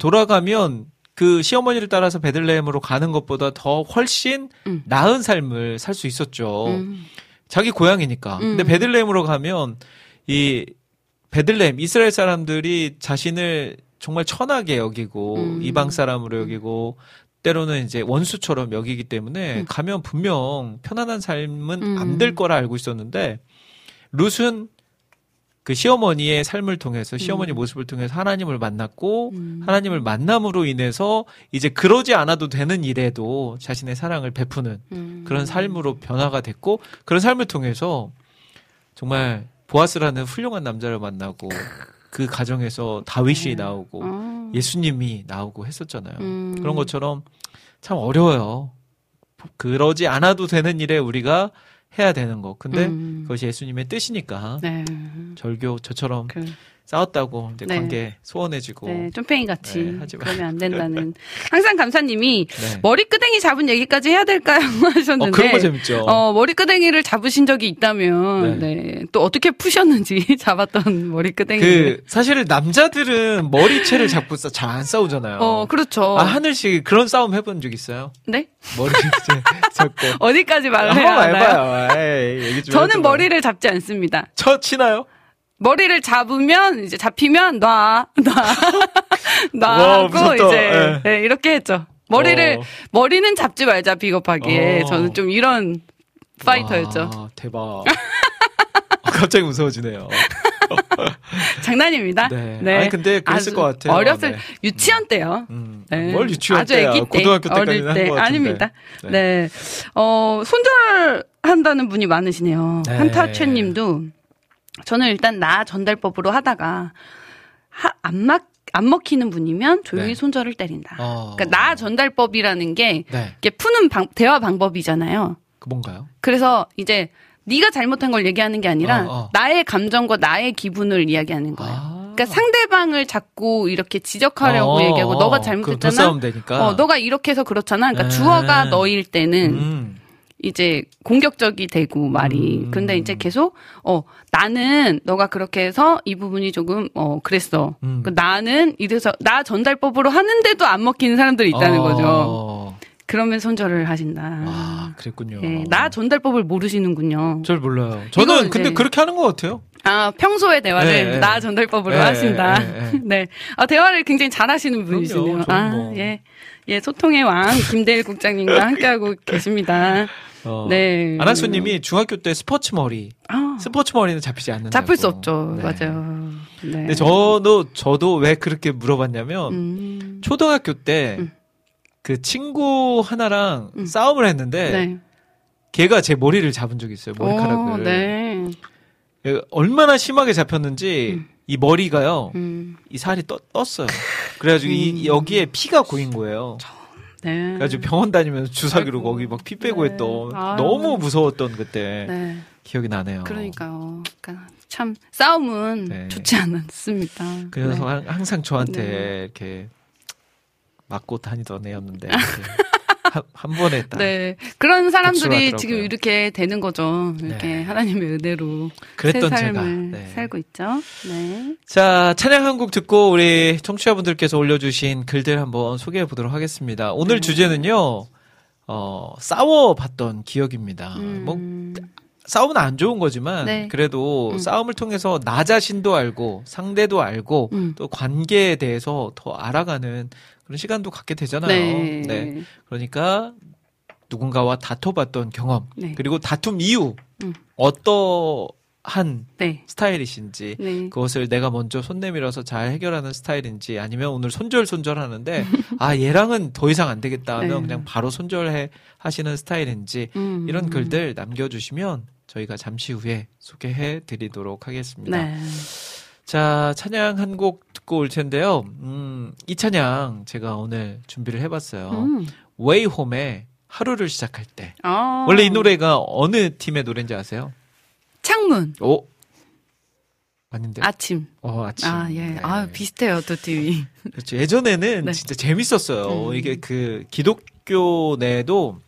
돌아가면 그 시어머니를 따라서 베들레헴으로 가는 것보다 더 훨씬 나은 삶을 살 수 있었죠. 자기 고향이니까. 근데 베들레헴으로 가면 이 베들레헴 이스라엘 사람들이 자신을 정말 천하게 여기고 이방 사람으로 여기고 때로는 이제 원수처럼 여기기 때문에 가면 분명 편안한 삶은 안 될 거라 알고 있었는데 룻은 그 시어머니의 삶을 통해서 시어머니 모습을 통해서 하나님을 만났고 하나님을 만남으로 인해서 이제 그러지 않아도 되는 일에도 자신의 사랑을 베푸는 그런 삶으로 변화가 됐고 그런 삶을 통해서 정말 보아스라는 훌륭한 남자를 만나고 그 가정에서 다윗이 나오고 예수님이 나오고 했었잖아요. 그런 것처럼 참 어려워요. 그러지 않아도 되는 일에 우리가 해야 되는 거. 근데 그것이 예수님의 뜻이니까 네. 절교 저처럼 싸웠다고 이제 네. 관계 소원해지고 네, 쫌팽이 같이 네, 그러면 안 된다는. 항상 감사님이 네. 머리끄댕이 잡은 얘기까지 해야 될까요? 하셨는데 그런 거 재밌죠. 머리끄댕이를 잡으신 적이 있다면 네. 네. 또 어떻게 푸셨는지 잡았던 머리끄댕이. 그 사실 남자들은 머리채를 잡고 잘 안 싸우잖아요. 그렇죠. 하늘 씨 그런 싸움 해본 적 있어요? 네? 머리채 잡고 어디까지 말을 해야 하나요? 에이, 얘기 좀 저는 머리를 잡지 않습니다. 저 치나요? 머리를 잡으면 이제 잡히면 놔 하고 이제 네, 이렇게 했죠. 머리는 잡지 말자 비겁하게. 저는 좀 이런 파이터였죠. 와, 대박. 갑자기 무서워지네요. 장난입니다. 네. 네. 아니 근데 그랬을 것 같아요. 어렸을 네. 유치원 때요. 네. 뭘 유치원 아주 때야. 아기 때. 고등학교 때까지는 한 것 같은데. 아닙니다. 네. 네. 손절한다는 분이 많으시네요. 네. 한타최님도. 저는 일단 나 전달법으로 하다가 안 먹히는 분이면 조용히 네. 손절을 때린다. 그러니까 나 전달법이라는 게 네. 이게 푸는 대화 방법이잖아요. 그 뭔가요? 그래서 이제 네가 잘못한 걸 얘기하는 게 아니라 나의 감정과 나의 기분을 이야기하는 거예요. 그러니까 상대방을 자꾸 이렇게 지적하려고 얘기하고 너가 잘못했잖아. 싸움 되니까. 너가 이렇게 해서 그렇잖아. 그러니까 주어가 너일 때는 이제 공격적이 되고 말이. 근데 이제 계속 나는 너가 그렇게 해서 이 부분이 조금 그랬어. 나는 이래서 나 전달법으로 하는데도 안 먹히는 사람들이 있다는 거죠. 그러면 손절을 하신다. 아, 그랬군요. 네, 나 전달법을 모르시는군요. 잘 몰라요. 저는 근데 그렇게 하는 것 같아요. 아, 평소의 대화를 나 전달법으로 하신다. 네. 아, 대화를 굉장히 잘하시는 분이시네요. 아, 뭐. 예. 예, 소통의 왕 김대일 국장님과 함께하고 계십니다. 네. 안학수님이 중학교 때 스포츠 머리는 잡히지 않는다고. 잡힐 수 없죠. 네. 맞아요. 네. 근데 저도 왜 그렇게 물어봤냐면 초등학교 때 그 친구 하나랑 싸움을 했는데 네. 걔가 제 머리를 잡은 적이 있어요. 머리카락을. 오, 네. 얼마나 심하게 잡혔는지 이 머리가요. 이 살이 떴어요. 그래가지고 여기에 피가 고인 거예요. 네. 그래가지고 병원 다니면서 주사기로 아이고. 거기 막 피 빼고 네. 했던 아유. 너무 무서웠던 그때 네. 기억이 나네요. 그러니까요. 그러니까 참 싸움은 네. 좋지 않았습니다. 그래서 네. 항상 저한테 네. 이렇게 맞고 다니던 애였는데 한 번에 딱. 네. 그런 사람들이 지금 이렇게 되는 거죠. 이렇게 네. 하나님의 은혜로 그랬던 새 삶을 제가. 네. 살고 있죠. 네. 자, 찬양 한 곡 듣고 우리 청취자분들께서 올려주신 글들 한번 소개해 보도록 하겠습니다. 오늘 네. 주제는요. 싸워봤던 기억입니다. 뭐 싸움은 안 좋은 거지만 네. 그래도 싸움을 통해서 나 자신도 알고 상대도 알고 또 관계에 대해서 더 알아가는 그런 시간도 갖게 되잖아요. 네. 네. 그러니까 누군가와 다퉈봤던 경험 네. 그리고 다툼 이후 어떠한 네. 스타일이신지 네. 그것을 내가 먼저 손 내밀어서 잘 해결하는 스타일인지 아니면 오늘 손절하는데 아 얘랑은 더 이상 안 되겠다 하면 네. 그냥 바로 손절해 하시는 스타일인지 이런 글들 남겨주시면 저희가 잠시 후에 소개해 드리도록 하겠습니다. 네. 자, 찬양 한 곡 듣고 올 텐데요. 이 찬양 제가 오늘 준비를 해봤어요. 웨이홈의 하루를 시작할 때. 아. 원래 이 노래가 어느 팀의 노래인지 아세요? 창문. 오. 아닌데. 아침. 아침. 아, 예. 네. 아, 비슷해요, 또 팀이. 그렇죠. 예전에는 네. 진짜 재밌었어요. 이게 그 기독교 내에도,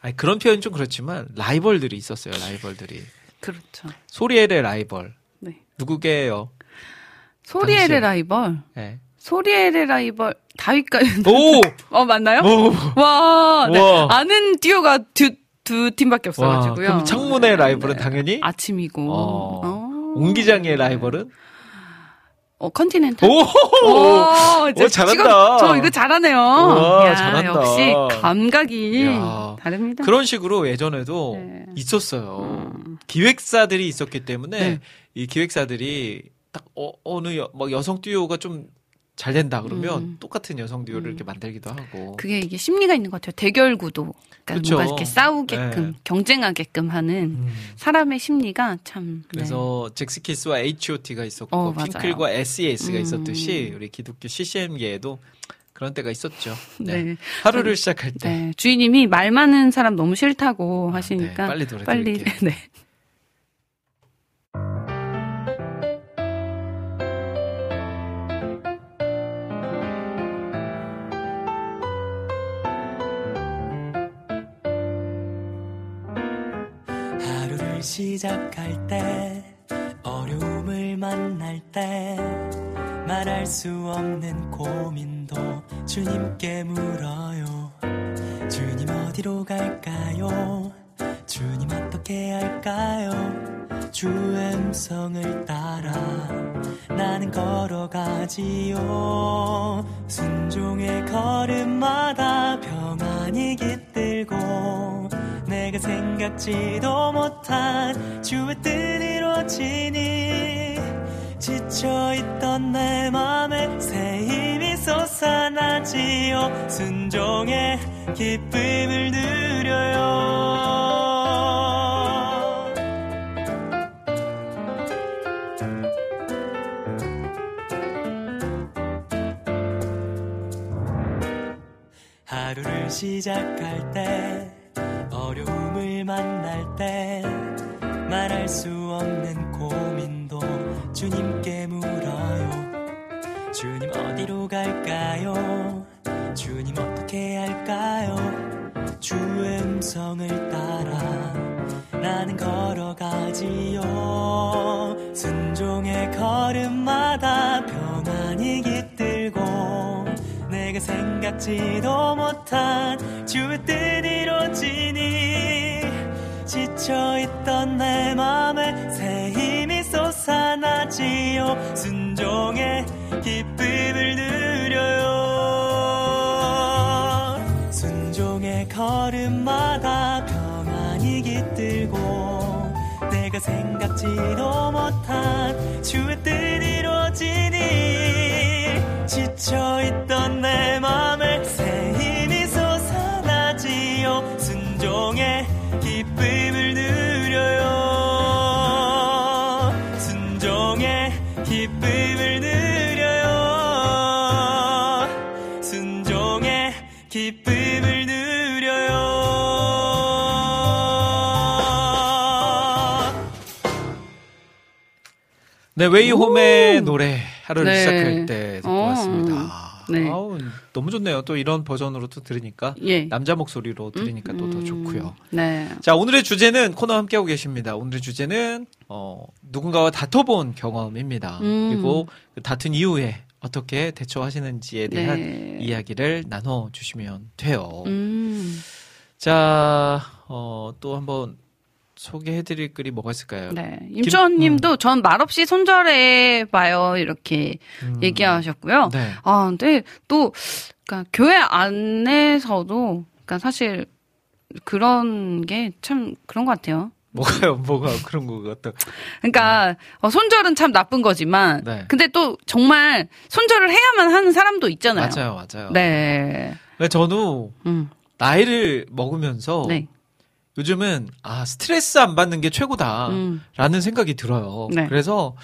아니, 그런 표현 좀 그렇지만, 라이벌들이 있었어요, 라이벌들이. 그렇죠. 소리엘의 라이벌. 누구게요? 소리엘의 라이벌. 네. 소리엘의 라이벌 다윗과 오! 맞나요? 오! 와, 네. 아는 듀오가 두 팀밖에 없어가지고요. 그럼 창문의 네, 라이벌은 네. 당연히 아침이고. 옹기장의 라이벌은 컨티넨탈. 오, 잘한다. 저 이거 잘하네요. 야, 잘한다. 역시 감각이 야. 다릅니다. 그런 식으로 예전에도 네. 있었어요. 기획사들이 있었기 때문에. 네. 이 기획사들이 딱 어느 여성 듀오가 좀 잘 된다 그러면 똑같은 여성 듀오를 이렇게 만들기도 하고 그게 이게 심리가 있는 것 같아요. 대결 구도. 그러니까 그렇죠. 뭔가 이렇게 싸우게끔 네. 경쟁하게끔 하는 사람의 심리가 참 그래서 네. 잭스키스와 H.O.T가 있었고 핑클과 맞아요. SES가 있었듯이 우리 기독교 CCM계에도 그런 때가 있었죠. 네. 네. 하루를 시작할 때 네. 주인님이 말 많은 사람 너무 싫다고 하시니까 네. 빨리 노래 들을게요. 네. 시작할 때 어려움을 만날 때 말할 수 없는 고민도 주님께 물어요. 주님 어디로 갈까요? 주님 어떻게 할까요? 주의 음성을 따라 나는 걸어가지요. 순종의 걸음마다 평안이 깃들고 내가 생각지도 못한 주의 뜻 이루어지니 지쳐있던 내 맘에 새 힘이 솟아나지요. 순종의 기쁨을 누려요. 하루를 시작할 때 어려움을 만날 때 말할 수 없는 고민도 주님께 물어요. 주님 어디로 갈까요? 주님 어떻게 할까요? 주의 음성을 따라 나는 걸어가지요. 순종의 걸음마다 평안이 깃들고 내가 생각지도 못한 주의 뜻 이루어지니 지쳐있던 내 맘에 새 힘이 하지요. 순종의 기쁨을 누려요. 순종의 걸음마다 평안이 깃들고 내가 생각지도 못한 주의 뜻 이루어지니 지쳐있던 내 맘에 새 힘이 솟아나지요. 순종의 기쁨을 누려요. 순종의 기쁨을 누려요. 순종의 기쁨을 누려요. 네, 웨이홈의 노래 하루를 네. 시작할 때 듣고 왔습니다. 네. 아우, 너무 좋네요. 또 이런 버전으로 또 들으니까 예. 남자 목소리로 들으니까 또 더 좋고요. 네. 자, 오늘의 주제는 코너 함께하고 계십니다. 오늘의 주제는 누군가와 다퉈본 경험입니다. 그리고 그 다툰 이후에 어떻게 대처하시는지에 대한 네. 이야기를 나눠주시면 돼요. 자, 또 한번 소개해드릴 글이 뭐가 있을까요? 네. 임초원님도 전 말없이 손절해 봐요 이렇게 얘기하셨고요. 네. 아 근데 또 그러니까 교회 안에서도 그러니까 사실 그런 게 참 그런 것 같아요. 뭐가 그런 것 같다. 그러니까 손절은 참 나쁜 거지만, 네. 근데 또 정말 손절을 해야만 하는 사람도 있잖아요. 맞아요. 네. 근데 저도 나이를 먹으면서. 네. 요즘은 스트레스 안 받는 게 최고다라는 생각이 들어요. 네. 그래서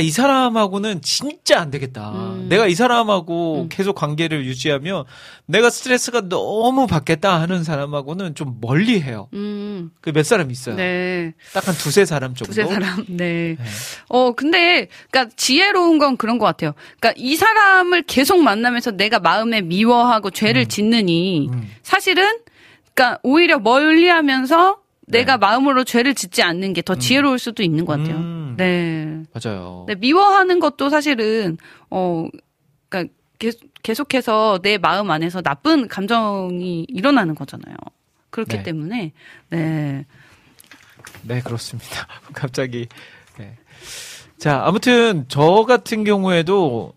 이 사람하고는 진짜 안 되겠다. 내가 이 사람하고 계속 관계를 유지하면 내가 스트레스가 너무 받겠다 하는 사람하고는 좀 멀리해요. 그 몇 사람 있어요. 네. 딱 한 두세 사람 정도. 네. 네. 근데 그러니까 지혜로운 건 그런 것 같아요. 그러니까 이 사람을 계속 만나면서 내가 마음에 미워하고 죄를 짓느니 사실은. 그러니까 오히려 멀리하면서 내가 마음으로 죄를 짓지 않는 게 더 지혜로울 수도 있는 것 같아요. 네, 맞아요. 네, 미워하는 것도 사실은 그러니까 계속해서 내 마음 안에서 나쁜 감정이 일어나는 거잖아요. 그렇기 네. 때문에 네 그렇습니다. 갑자기 네. 자 아무튼 저 같은 경우에도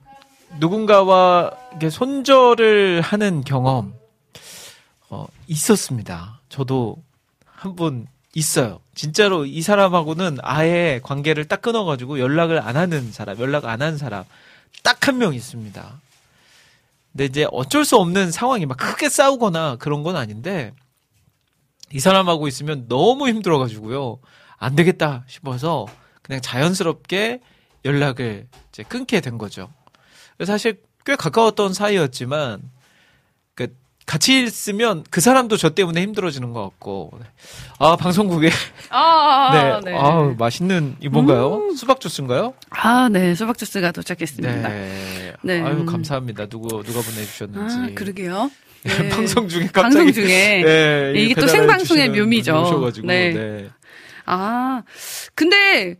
누군가와 이렇게 손절을 하는 경험. 있었습니다. 저도 한 분 있어요. 진짜로 이 사람하고는 아예 관계를 딱 끊어가지고 연락 안 하는 사람 딱 한 명 있습니다. 근데 이제 어쩔 수 없는 상황이 막 크게 싸우거나 그런 건 아닌데 이 사람하고 있으면 너무 힘들어가지고요. 안 되겠다 싶어서 그냥 자연스럽게 연락을 이제 끊게 된 거죠. 사실 꽤 가까웠던 사이였지만 같이 있으면 그 사람도 저 때문에 힘들어지는 것 같고. 방송국에. 네. 맛있는, 이 뭔가요? 수박 주스인가요? 네. 수박 주스가 도착했습니다. 네. 아유, 감사합니다. 누가 보내주셨는지. 그러게요. 네. 방송 중에 갑자기. 네. 이게 또 생방송의 묘미죠. 오셔가지고. 네. 근데,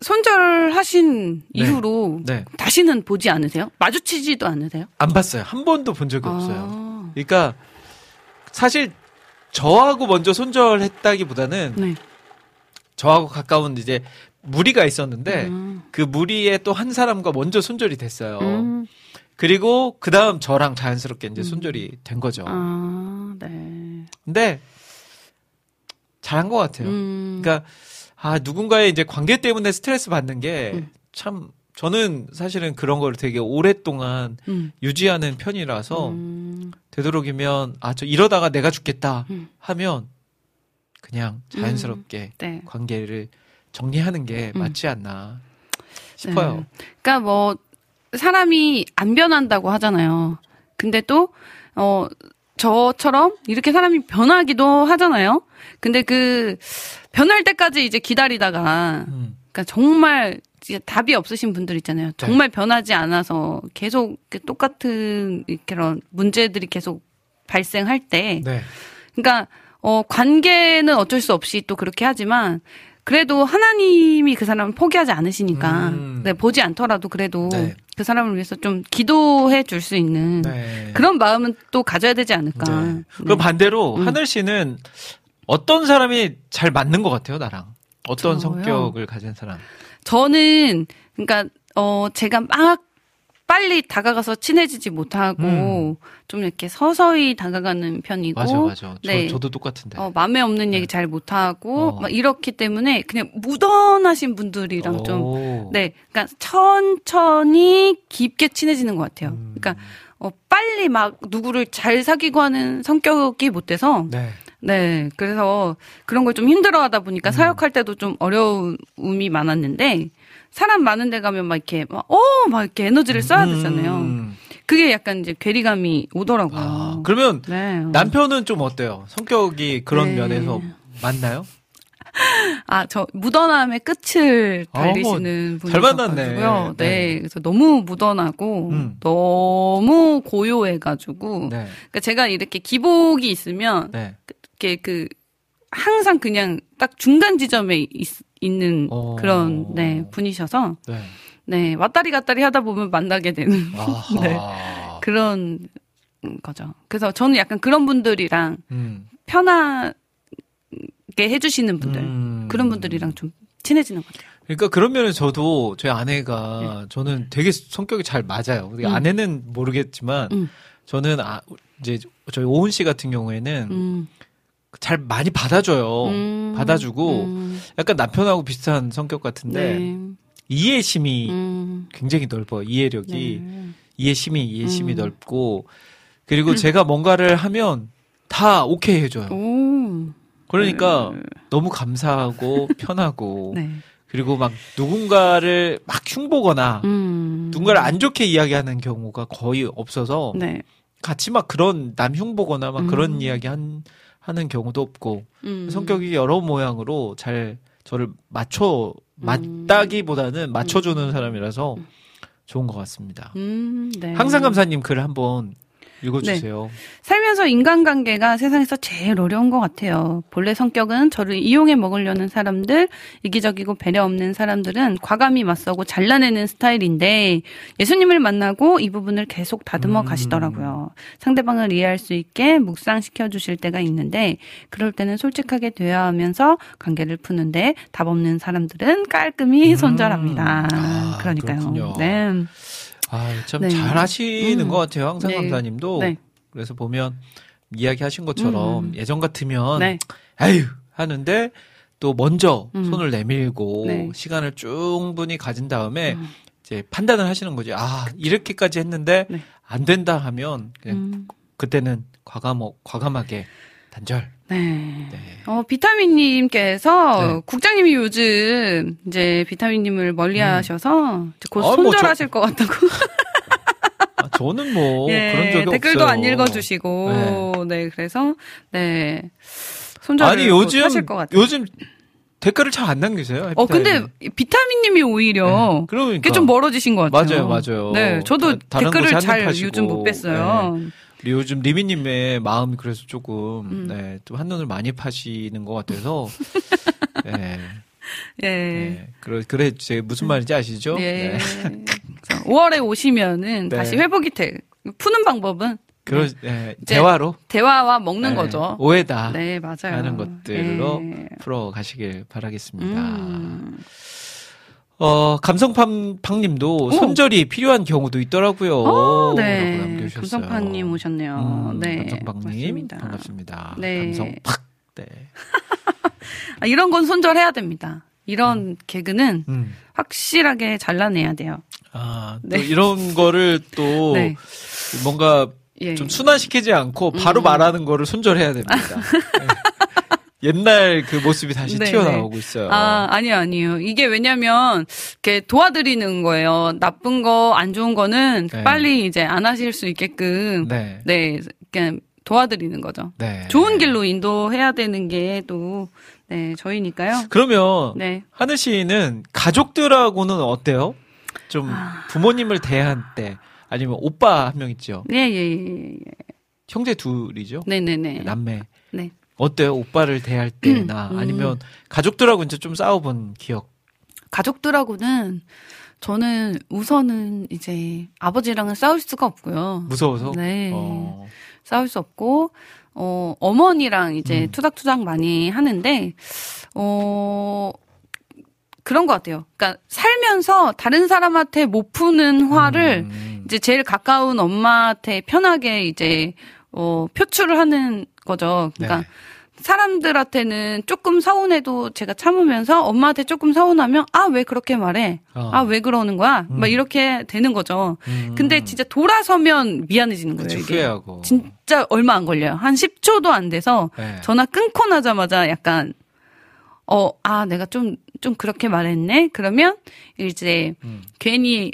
손절하신 이후로 다시는 보지 않으세요? 마주치지도 않으세요? 안 봤어요. 한 번도 본 적이 없어요. 그러니까 사실 저하고 먼저 손절했다기보다는 저하고 가까운 이제 무리가 있었는데 그 무리에 또 한 사람과 먼저 손절이 됐어요. 그리고 그 다음 저랑 자연스럽게 이제 손절이 된 거죠. 근데 잘한 것 같아요. 그러니까 누군가의 이제 관계 때문에 스트레스 받는 게 참 저는 사실은 그런 걸 되게 오랫동안 유지하는 편이라서 되도록이면 저 이러다가 내가 죽겠다 하면 그냥 자연스럽게 관계를 정리하는 게 맞지 않나 싶어요. 그러니까 뭐 사람이 안 변한다고 하잖아요. 근데 또 저처럼 이렇게 사람이 변하기도 하잖아요. 근데 변할 때까지 이제 기다리다가 그러니까 정말 답이 없으신 분들 있잖아요. 정말 변하지 않아서 계속 똑같은 그런 문제들이 계속 발생할 때 그러니까 관계는 어쩔 수 없이 또 그렇게 하지만 그래도 하나님이 그 사람을 포기하지 않으시니까 보지 않더라도 그래도 그 사람을 위해서 좀 기도해 줄 수 있는 그런 마음은 또 가져야 되지 않을까. 그럼 반대로 하늘 씨는 어떤 사람이 잘 맞는 것 같아요, 나랑? 어떤 저요? 성격을 가진 사람? 저는 그러니까 제가 막 빨리 다가가서 친해지지 못하고 좀 이렇게 서서히 다가가는 편이고 맞아. 네. 저도 똑같은데. 마음에 없는 얘기 잘 못하고 막 이렇기 때문에 그냥 무던하신 분들이랑 좀 네. 그러니까 천천히 깊게 친해지는 것 같아요. 그러니까 빨리 막 누구를 잘 사귀고 하는 성격이 못 돼서 네. 그래서 그런 걸 좀 힘들어하다 보니까 사역할 때도 좀 어려움이 많았는데 사람 많은 데 가면 막 이렇게 막 이렇게 에너지를 써야 되잖아요. 그게 약간 이제 괴리감이 오더라고요. 아, 그러면 네. 남편은 좀 어때요? 성격이 그런 면에서 맞나요? 아, 저 무던함의 끝을 달리시는 분이 잘 만났네요. 네, 그래서 너무 무던하고 너무 고요해가지고 그러니까 제가 이렇게 기복이 있으면 이렇게 그 항상 그냥 딱 중간 지점에 있는 그런 분이셔서 네 왔다리 갔다리 하다 보면 만나게 되는 네, 그런 거죠. 그래서 저는 약간 그런 분들이랑 편하게 해주시는 분들 그런 분들이랑 좀 친해지는 것 같아요. 그러니까 그런 면에 저도 저희 아내가 저는 되게 성격이 잘 맞아요. 우리 아내는 모르겠지만 저는 이제 저희 오은 씨 같은 경우에는 잘 많이 받아줘요. 받아주고 약간 남편하고 비슷한 성격 같은데 이해심이 굉장히 넓어요. 이해력이 이해심이 넓고 그리고 제가 뭔가를 하면 다 오케이 해줘요. 그러니까 너무 감사하고 편하고 그리고 막 누군가를 막 흉보거나 누군가를 안 좋게 이야기하는 경우가 거의 없어서 같이 막 그런 남 흉보거나 막 그런 이야기 하는 경우도 없고 성격이 여러 모양으로 잘 저를 맞다기보다는 맞춰주는 사람이라서 좋은 것 같습니다. 네. 항상 감사님 글 한번 읽어주세요. 네. 살면서 인간관계가 세상에서 제일 어려운 것 같아요. 본래 성격은 저를 이용해 먹으려는 사람들, 이기적이고 배려 없는 사람들은 과감히 맞서고 잘라내는 스타일인데 예수님을 만나고 이 부분을 계속 다듬어 가시더라고요. 상대방을 이해할 수 있게 묵상시켜 주실 때가 있는데 그럴 때는 솔직하게 대화하면서 관계를 푸는데 답 없는 사람들은 깔끔히 손절합니다. 아, 그러니까요. 그렇군요. 네. 아, 참 잘하시는 것 같아요. 항상 강사님도. 네. 그래서 보면 이야기하신 것처럼 예전 같으면 아유 하는데 또 먼저 손을 내밀고 시간을 충분히 가진 다음에 이제 판단을 하시는 거지. 아, 이렇게까지 했는데 안 된다 하면 그냥 그때는 과감하게 단절. 네. 비타민님께서 국장님이 요즘 이제 비타민님을 멀리하셔서 곧 손절하실 것 같다고. 저는 그런 적이 없어요. 댓글도 안 읽어주시고 네 그래서 손절을 아니, 하실 것 같아요. 요즘 댓글을 잘 안 남기세요? 근데 비타민님이 오히려 그게 좀 멀어지신 것 같아요. 맞아요. 네, 저도 댓글을 잘 요즘 못 뺐어요. 네. 요즘 리미님의 마음이 그래서 조금 좀 한눈을 많이 파시는 것 같아서 그래 제 무슨 말인지 아시죠? 네. 5월에 오시면은 다시 회복이 푸는 방법은 대화로 대화와 먹는 거죠. 오해다. 네 맞아요. 하는 것들로 풀어 가시길 바라겠습니다. 감성팡님도 손절이 필요한 경우도 있더라고요. 네. 감성팡님 오셨네요. 네. 감성팡님. 반갑습니다. 네. 감성팍. 네. 이런 건 손절해야 됩니다. 이런 개그는 확실하게 잘라내야 돼요. 아, 또 이런 거를 또 뭔가 좀 순환시키지 않고 바로 말하는 거를 손절해야 됩니다. 옛날 그 모습이 다시 튀어나오고 있어요. 아, 아니요. 이게 왜냐면, 이렇게 도와드리는 거예요. 나쁜 거, 안 좋은 거는 빨리 이제 안 하실 수 있게끔. 그냥 도와드리는 거죠. 좋은 길로 인도해야 되는 게 또, 저희니까요. 그러면, 하늘 씨는 가족들하고는 어때요? 좀 부모님을 대한 때, 아니면 오빠 한 명 있죠? 예. 형제 둘이죠? 네네네. 남매. 네. 어때요? 오빠를 대할 때나 아니면 가족들하고 이제 좀 싸워본 기억? 가족들하고는 저는 우선은 이제 아버지랑은 싸울 수가 없고요. 무서워서? 네. 싸울 수 없고, 어머니랑 이제 투닥투닥 많이 하는데, 그런 것 같아요. 그러니까 살면서 다른 사람한테 못 푸는 화를 이제 제일 가까운 엄마한테 편하게 이제 표출을 하는 거죠. 그러니까. 네. 사람들한테는 조금 서운해도 제가 참으면서 엄마한테 조금 서운하면 아, 왜 그렇게 말해? 아, 왜 그러는 거야? 막 이렇게 되는 거죠. 근데 진짜 돌아서면 미안해지는 거예요. 그치, 이게. 후회하고. 진짜 얼마 안 걸려요. 한 10초도 안 돼서 네. 전화 끊고 나자마자 약간 아, 내가 좀 그렇게 말했네? 그러면 이제 괜히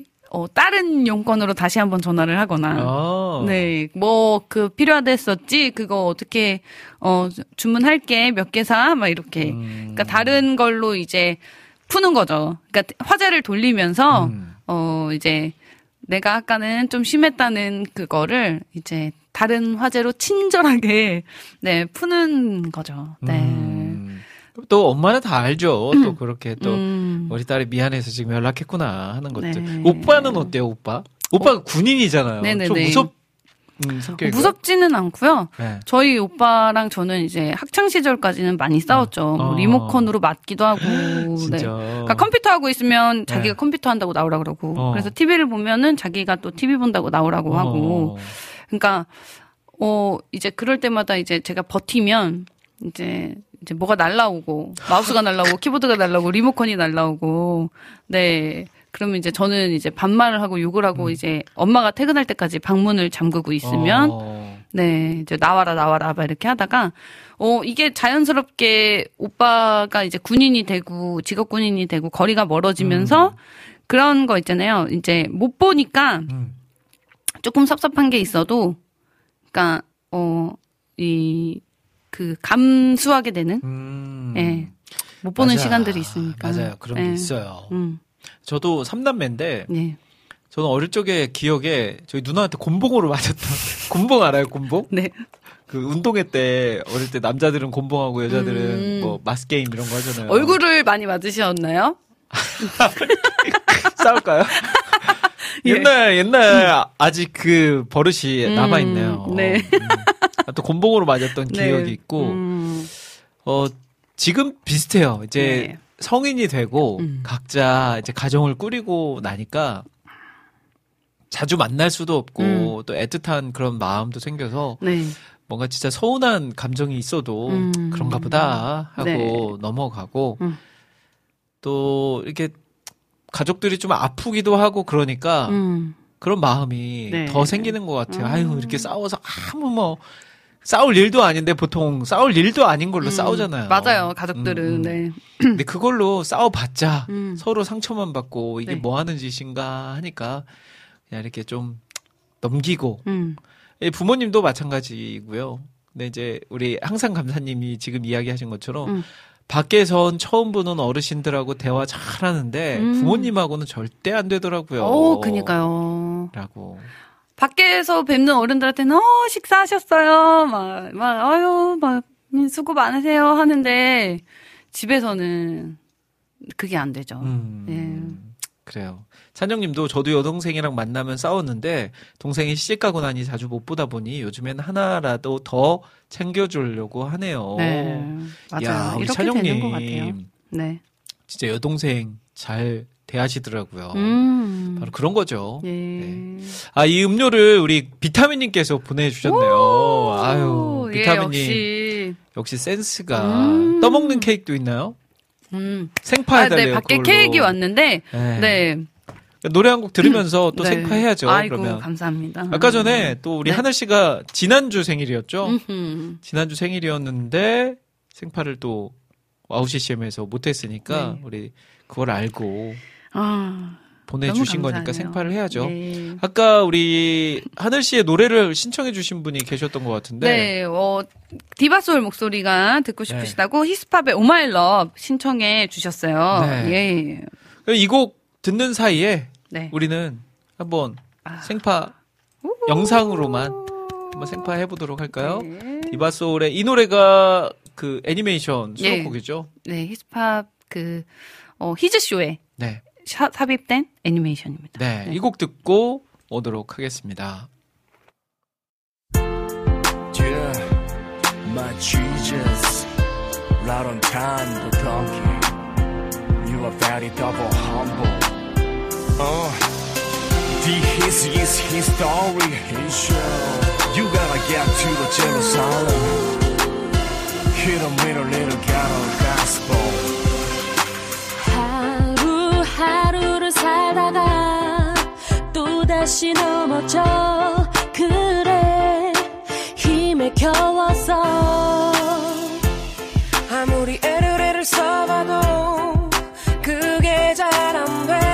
다른 용건으로 다시 한번 전화를 하거나, 네, 뭐, 필요하댔었지, 그거 어떻게, 주문할게, 몇 개 사, 막 이렇게. 그러니까 다른 걸로 이제 푸는 거죠. 그러니까 화제를 돌리면서, 이제 내가 아까는 좀 심했다는 그거를 이제 다른 화제로 친절하게, 네, 푸는 거죠. 네. 또 엄마는 다 알죠. 또 그렇게 또 우리 딸이 미안해서 지금 연락했구나 하는 것들. 네. 오빠는 어때요, 오빠? 오빠가 군인이잖아요. 네네네. 좀 무섭지는 않고요. 네. 저희 오빠랑 저는 이제 학창 시절까지는 많이 싸웠죠. 뭐 리모컨으로 맞기도 하고. 네. 그러니까 컴퓨터 하고 있으면 자기가 네. 컴퓨터 한다고 나오라 그러고. 그래서 TV를 보면은 자기가 또 TV 본다고 나오라고 하고. 그러니까 이제 그럴 때마다 이제 제가 버티면 이제 뭐가 날라오고 마우스가 날라오고 키보드가 날라오고 리모컨이 날라오고 네 그러면 이제 저는 이제 반말을 하고 욕을 하고 이제 엄마가 퇴근할 때까지 방문을 잠그고 있으면 네 이제 나와라 막 이렇게 하다가 이게 자연스럽게 오빠가 이제 군인이 되고 직업 군인이 되고 거리가 멀어지면서 그런 거 있잖아요. 이제 못 보니까 조금 섭섭한 게 있어도 그러니까 감수하게 되는? 예. 못 보는 맞아. 시간들이 있으니까. 맞아요. 그런 게 있어요. 저도 3남매인데, 네. 저는 어릴 적에 기억에 저희 누나한테 곤봉으로 맞았던, 곤봉 알아요? 곤봉? 네. 그 운동회 때, 어릴 때 남자들은 곤봉하고 여자들은 뭐, 마스게임 이런 거 하잖아요. 얼굴을 많이 맞으셨나요? 싸울까요? 예. 옛날, 아직 그 버릇이 남아있네요. 네. 또 곤봉으로 맞았던 네. 기억이 있고, 지금 비슷해요. 이제 네. 성인이 되고, 각자 이제 가정을 꾸리고 나니까, 자주 만날 수도 없고, 또 애틋한 그런 마음도 생겨서, 네. 뭔가 진짜 서운한 감정이 있어도, 그런가 보다 하고 네. 넘어가고, 또 이렇게 가족들이 좀 아프기도 하고 그러니까, 그런 마음이 네. 더 생기는 것 같아요. 아유, 이렇게 싸워서 아무 뭐, 싸울 일도 아닌데 보통 싸울 일도 아닌 걸로 싸우잖아요. 맞아요. 가족들은. 네. 근데 그걸로 싸워봤자 서로 상처만 받고 이게 네. 뭐 하는 짓인가 하니까 그냥 이렇게 좀 넘기고 부모님도 마찬가지고요. 근데 이제 우리 항상 감사님이 지금 이야기하신 것처럼 밖에선 처음 보는 어르신들하고 대화 잘하는데 부모님하고는 절대 안 되더라고요. 그니까요. 라고. 밖에서 뵙는 어른들한테는 식사하셨어요. 막 아유, 막 수고 많으세요 하는데 집에서는 그게 안 되죠. 예. 그래요. 찬영님도 저도 여동생이랑 만나면 싸웠는데 동생이 시집가고 나니 자주 못 보다 보니 요즘엔 하나라도 더 챙겨주려고 하네요. 네, 맞아요. 야, 우리 찬영님 되는 것 같아요. 네, 진짜 여동생 잘 대하시더라고요. 바로 그런 거죠. 예. 네. 아, 이 음료를 우리 비타민님께서 보내주셨네요. 아유, 비타민님. 예, 역시 센스가 떠먹는 케이크도 있나요? 생파해달래요. 아, 네, 밖에 그걸로. 케이크 왔는데 네. 노래 한 곡 들으면서 또 네. 생파해야죠. 아이고, 그러면. 감사합니다. 아까 전에 또 우리 네. 하늘 씨가 지난주 생일이었죠. 지난주 생일이었는데 생파를 또 와우CCM에서 못했으니까 네. 우리 그걸 알고 보내주신 거니까 생파를 해야죠. 네. 아까 우리 하늘 씨의 노래를 신청해 주신 분이 계셨던 것 같은데 네. 디바솔 목소리가 듣고 싶으시다고 네. 히스팝의 Oh My Love 신청해 주셨어요. 네. 예. 이 곡 듣는 사이에 네. 우리는 한번 생파 영상으로만 한번 생파해 보도록 할까요? 네. 디바솔의 이 노래가 그 애니메이션 수록곡이죠? 네. 히스팝 히즈쇼에 네. 삽입된 애니메이션입니다. 네, 이 곡 듣고 오도록 하겠습니다. Yeah, my Jesus, right on time, the donkey. You about it, double humble. This is his story, his show. You gotta get to the Jerusalem. Hit him with a little ghetto gospel. 하루하루를 살다가 또다시 넘어져. 그래 힘에 겨워서 아무리 애를 써봐도 그게 잘 안 돼.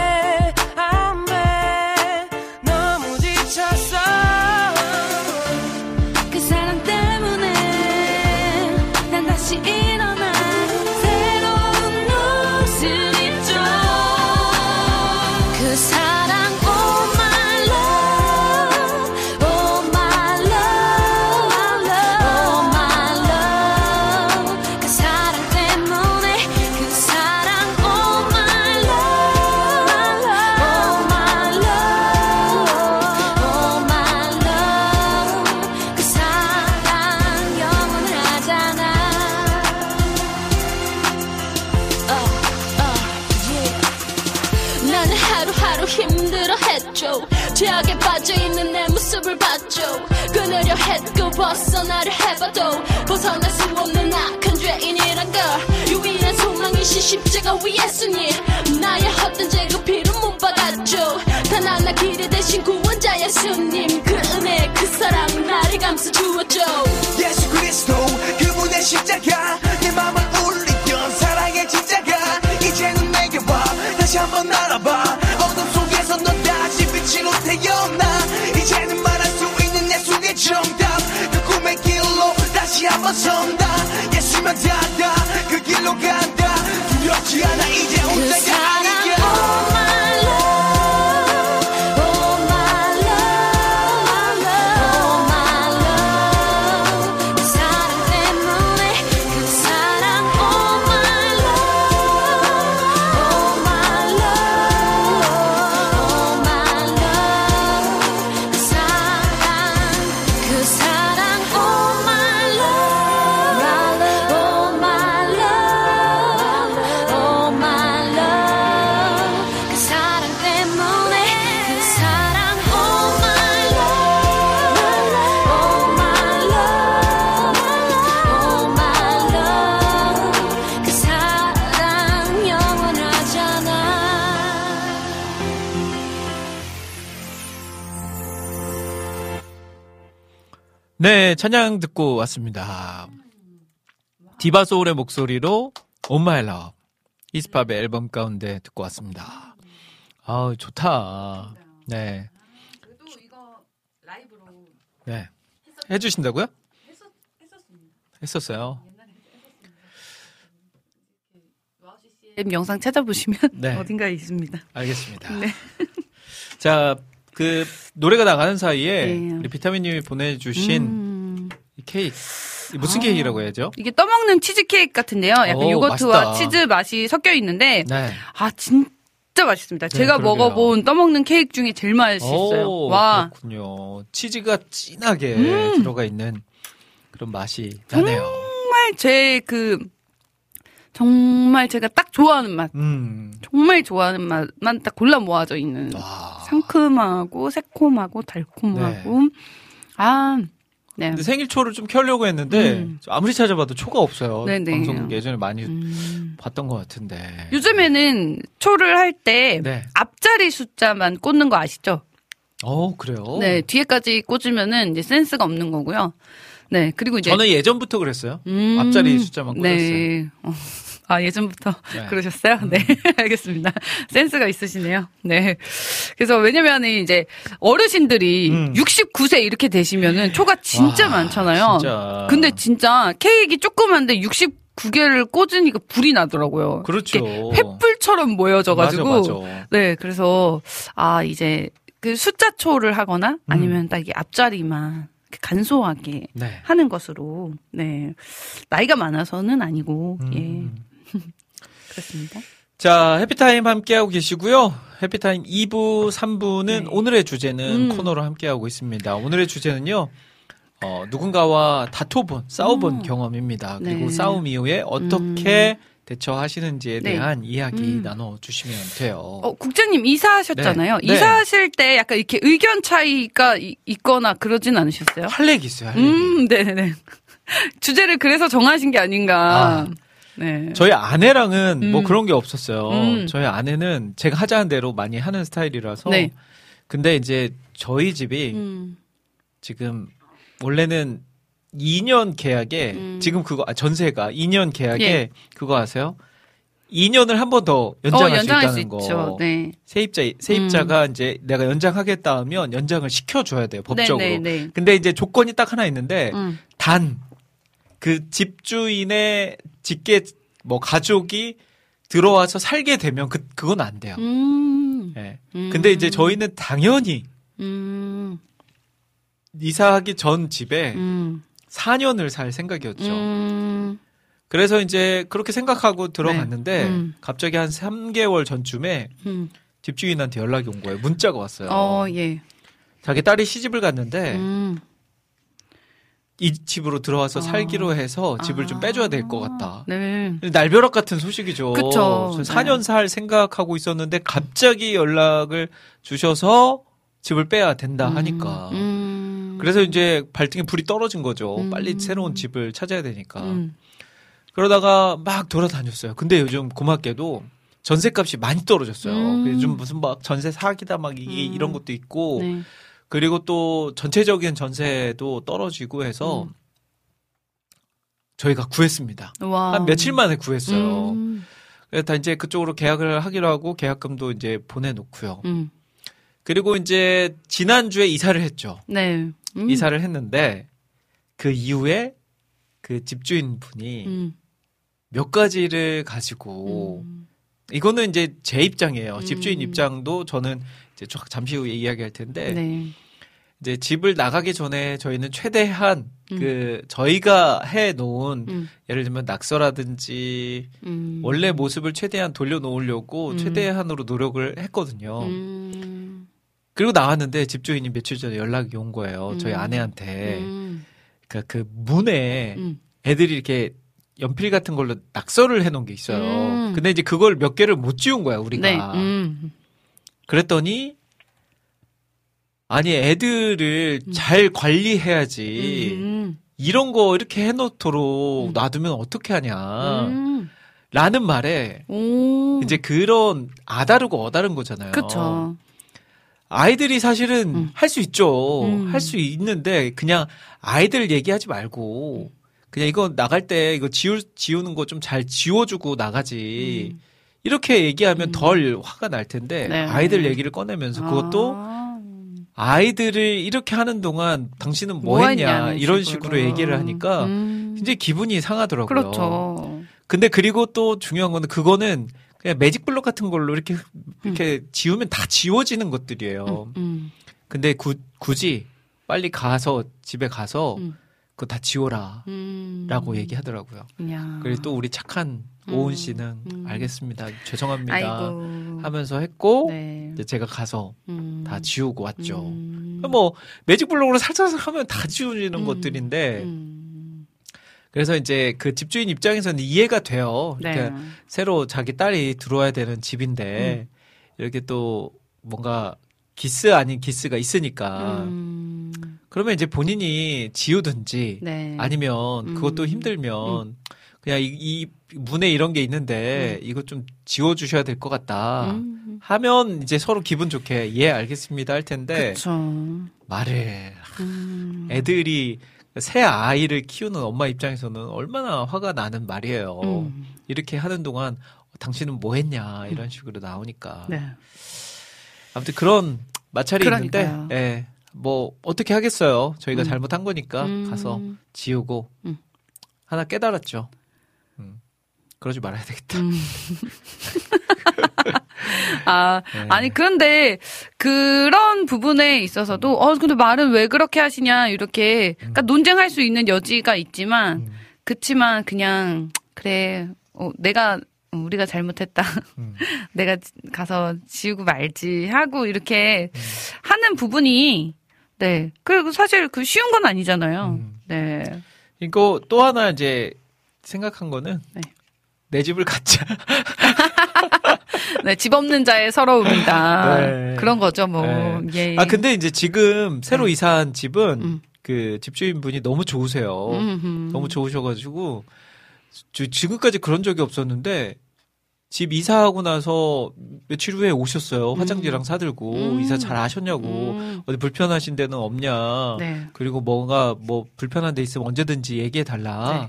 있는 내 모습을 봤죠. 끊으려 했고 벗어나려 해봐도 벗어날 수 없는 악한 죄인이란 걸. 유일한 소망이신 십자가 위 예수님, 나의 헛된 죄가 피로 못 박았죠. 단 하나 길이 대신 구원자 예수님, 그 은혜 그 사랑 나를 감싸 주었죠. 예수 그리스도 그분의 십자가 내 맘을 울리던 사랑의 진짜가 이제는 내게 와. 다시 한번 알아봐. 어둠 속에서 넌 다시 빛으로 태어나. 이제는 말할 수 있는 예수의 정답. 그 꿈의 길로 다시 한번 선다. 예수면 다다 그 길로 간다. 두렵지 않아 이제 올 때가 아니야. 네, 찬양 듣고 왔습니다. 디바솔의 목소리로 On My Love, 히스팝의 앨범 가운데 듣고 왔습니다. 아, 좋다. 네. 그래도 이거 라이브로 네. 해 주신다고요? 했었습니다. 했었어요. 와우CCM 영상 찾아보시면 네. 어딘가에 있습니다. 알겠습니다. 네. 자, 그 노래가 나가는 사이에 예. 우리 비타민님이 보내주신 이 케이크 무슨 케이크라고 해야죠? 이게 떠먹는 치즈 케이크 같은데요. 약간 오, 요거트와 맛있다. 치즈 맛이 섞여 있는데 네. 아 진짜 맛있습니다. 네, 제가 그러게요. 먹어본 떠먹는 케이크 중에 제일 맛있어요. 오, 와 그렇군요. 치즈가 진하게 들어가 있는 그런 맛이 나네요. 정말 정말 제가 딱 좋아하는 맛, 정말 좋아하는 맛만 딱 골라 모아져 있는 와. 상큼하고 새콤하고 달콤하고 네. 아, 네. 근데 생일초를 좀 켜려고 했는데 아무리 찾아봐도 초가 없어요. 네네. 방송 예전에 많이 봤던 것 같은데 요즘에는 초를 할 때 네. 앞자리 숫자만 꽂는 거 아시죠? 어 그래요? 네 뒤에까지 꽂으면은 이제 센스가 없는 거고요. 네, 그리고 이제. 저는 예전부터 그랬어요. 앞자리 숫자만 꽂았어요. 네. 아, 예전부터 네. 그러셨어요? 네, 알겠습니다. 센스가 있으시네요. 네. 그래서 왜냐면은 이제 어르신들이 69세 이렇게 되시면은 초가 진짜 와, 많잖아요. 진짜. 근데 진짜 케이크 조그만데 69개를 꽂으니까 불이 나더라고요. 그렇죠. 횃불처럼 모여져가지고. 맞아, 맞아. 네, 그래서 아, 이제 그 숫자 초를 하거나 아니면 딱 이게 앞자리만. 간소하게 네. 하는 것으로 네 나이가 많아서는 아니고 예 그렇습니다. 자 해피타임 함께하고 계시고요. 해피타임 2부 3부는 네. 오늘의 주제는 코너로 함께하고 있습니다. 오늘의 주제는요 누군가와 다퉈본 싸워본 경험입니다. 그리고 네. 싸움 이후에 어떻게 대처하시는지에 대한 이야기 나눠주시면 돼요. 국장님 이사하셨잖아요. 네. 이사하실 때 약간 이렇게 의견 차이가 있거나 그러진 않으셨어요? 할 얘기 있어요. 할 얘기. 네네네. 주제를 그래서 정하신 게 아닌가. 아. 네. 저희 아내랑은 뭐 그런 게 없었어요. 저희 아내는 제가 하자는 대로 많이 하는 스타일이라서. 네. 근데 이제 저희 집이 지금 원래는 2년 계약에 지금 그거 전세가 2년 계약에 예. 그거 아세요? 2년을 한 번 더 연장할 수 있다는 거. 네. 세입자가 이제 내가 연장하겠다 하면 연장을 시켜줘야 돼요 법적으로. 네네네. 근데 이제 조건이 딱 하나 있는데 단 그 집주인의 직계 뭐 가족이 들어와서 살게 되면 그건 안 돼요. 네. 근데 이제 저희는 당연히 이사하기 전 집에 4년을 살 생각이었죠. 그래서 이제 그렇게 생각하고 들어갔는데 갑자기 한 3개월 전쯤에 집주인한테 연락이 온 거예요. 문자가 왔어요. 예. 자기 딸이 시집을 갔는데 이 집으로 들어와서 살기로 해서 집을 좀 빼줘야 될 것 같다. 네. 날벼락 같은 소식이죠. 그쵸. 4년 살 생각하고 있었는데 갑자기 연락을 주셔서 집을 빼야 된다 하니까 그래서 이제 발등에 불이 떨어진 거죠. 빨리 새로운 집을 찾아야 되니까. 그러다가 막 돌아다녔어요. 근데 요즘 고맙게도 전세값이 많이 떨어졌어요. 요즘 무슨 막 전세 사기다 막 이런 것도 있고 네. 그리고 또 전체적인 전세도 떨어지고 해서 저희가 구했습니다. 와우. 한 며칠 만에 구했어요. 그래서 다 이제 그쪽으로 계약을 하기로 하고 계약금도 이제 보내놓고요. 그리고 이제 지난주에 이사를 했죠. 네. 이사를 했는데 그 이후에 그 집주인 분이 몇 가지를 가지고 이거는 이제 제 입장이에요. 집주인 입장도 저는 이제 잠시 후에 이야기할 텐데 네. 이제 집을 나가기 전에 저희는 최대한 그 저희가 해놓은 예를 들면 낙서라든지 원래 모습을 최대한 돌려놓으려고 최대한으로 노력을 했거든요. 그리고 나왔는데 집주인이 며칠 전에 연락이 온 거예요. 저희 아내한테. 그 문에 애들이 이렇게 연필 같은 걸로 낙서를 해놓은 게 있어요. 근데 이제 그걸 몇 개를 못 지운 거야, 우리가. 네. 그랬더니 아니 애들을 잘 관리해야지 이런 거 이렇게 해놓도록 놔두면 어떻게 하냐 라는 말에 이제 그런 아다르고 어다른 거잖아요. 그쵸. 아이들이 사실은 할 수 있죠. 할 수 있는데 그냥 아이들 얘기하지 말고 그냥 이거 나갈 때 이거 지우는 거 좀 잘 지워주고 나가지 이렇게 얘기하면 덜 화가 날 텐데 네. 아이들 얘기를 꺼내면서 그것도 아이들을 이렇게 하는 동안 당신은 뭐 했냐 이런 식으로 얘기를 하니까 굉장히 기분이 상하더라고요. 그렇죠. 근데 그리고 또 중요한 건 그거는 그냥 매직블록 같은 걸로 이렇게 지우면 다 지워지는 것들이에요. 근데 굳이 빨리 가서 집에 가서 그거 다 지워라 라고 얘기하더라고요. 야. 그리고 또 우리 착한 오은 씨는 알겠습니다. 죄송합니다. 아이고. 하면서 했고 네. 이제 제가 가서 다 지우고 왔죠. 뭐 매직블록으로 살짝 하면 다 지워지는 것들인데 그래서 이제 그 집주인 입장에서는 이해가 돼요. 그러니까 네. 새로 자기 딸이 들어와야 되는 집인데 이렇게 또 뭔가 기스 아닌 기스가 있으니까 그러면 이제 본인이 지우든지 네. 아니면 그것도 힘들면 그냥 이 문에 이런 게 있는데 이거 좀 지워주셔야 될 것 같다 하면 이제 서로 기분 좋게 예 알겠습니다 할 텐데 그쵸. 말을 애들이 새 아이를 키우는 엄마 입장에서는 얼마나 화가 나는 말이에요. 이렇게 하는 동안 당신은 뭐 했냐 이런 식으로 나오니까 네. 아무튼 그런 마찰이 그러니까요. 있는데 예, 뭐 어떻게 하겠어요. 저희가 잘못한 거니까 가서 지우고 하나 깨달았죠. 그러지 말아야 되겠다. 아, 네. 아니, 그런데, 그런 부분에 있어서도, 근데 말은 왜 그렇게 하시냐, 이렇게, 그러니까 논쟁할 수 있는 여지가 있지만, 그치만, 그냥, 그래, 우리가 잘못했다. 내가 가서 지우고 말지, 하고, 이렇게 하는 부분이, 네. 그리고 사실 그 쉬운 건 아니잖아요. 네. 이거 또 하나 이제 생각한 거는, 네. 내 집을 갖자. 네, 집 없는 자의 서러움이다. 네. 그런 거죠, 뭐. 네. 예. 아, 근데 이제 지금 새로 이사한 집은 그 집주인분이 너무 좋으세요. 너무 좋으셔가지고 지금까지 그런 적이 없었는데 집 이사하고 나서 며칠 후에 오셨어요. 화장지랑 사들고 이사 잘 하셨냐고 어디 불편하신 데는 없냐. 네. 그리고 뭔가 뭐 불편한 데 있으면 언제든지 얘기해 달라 네.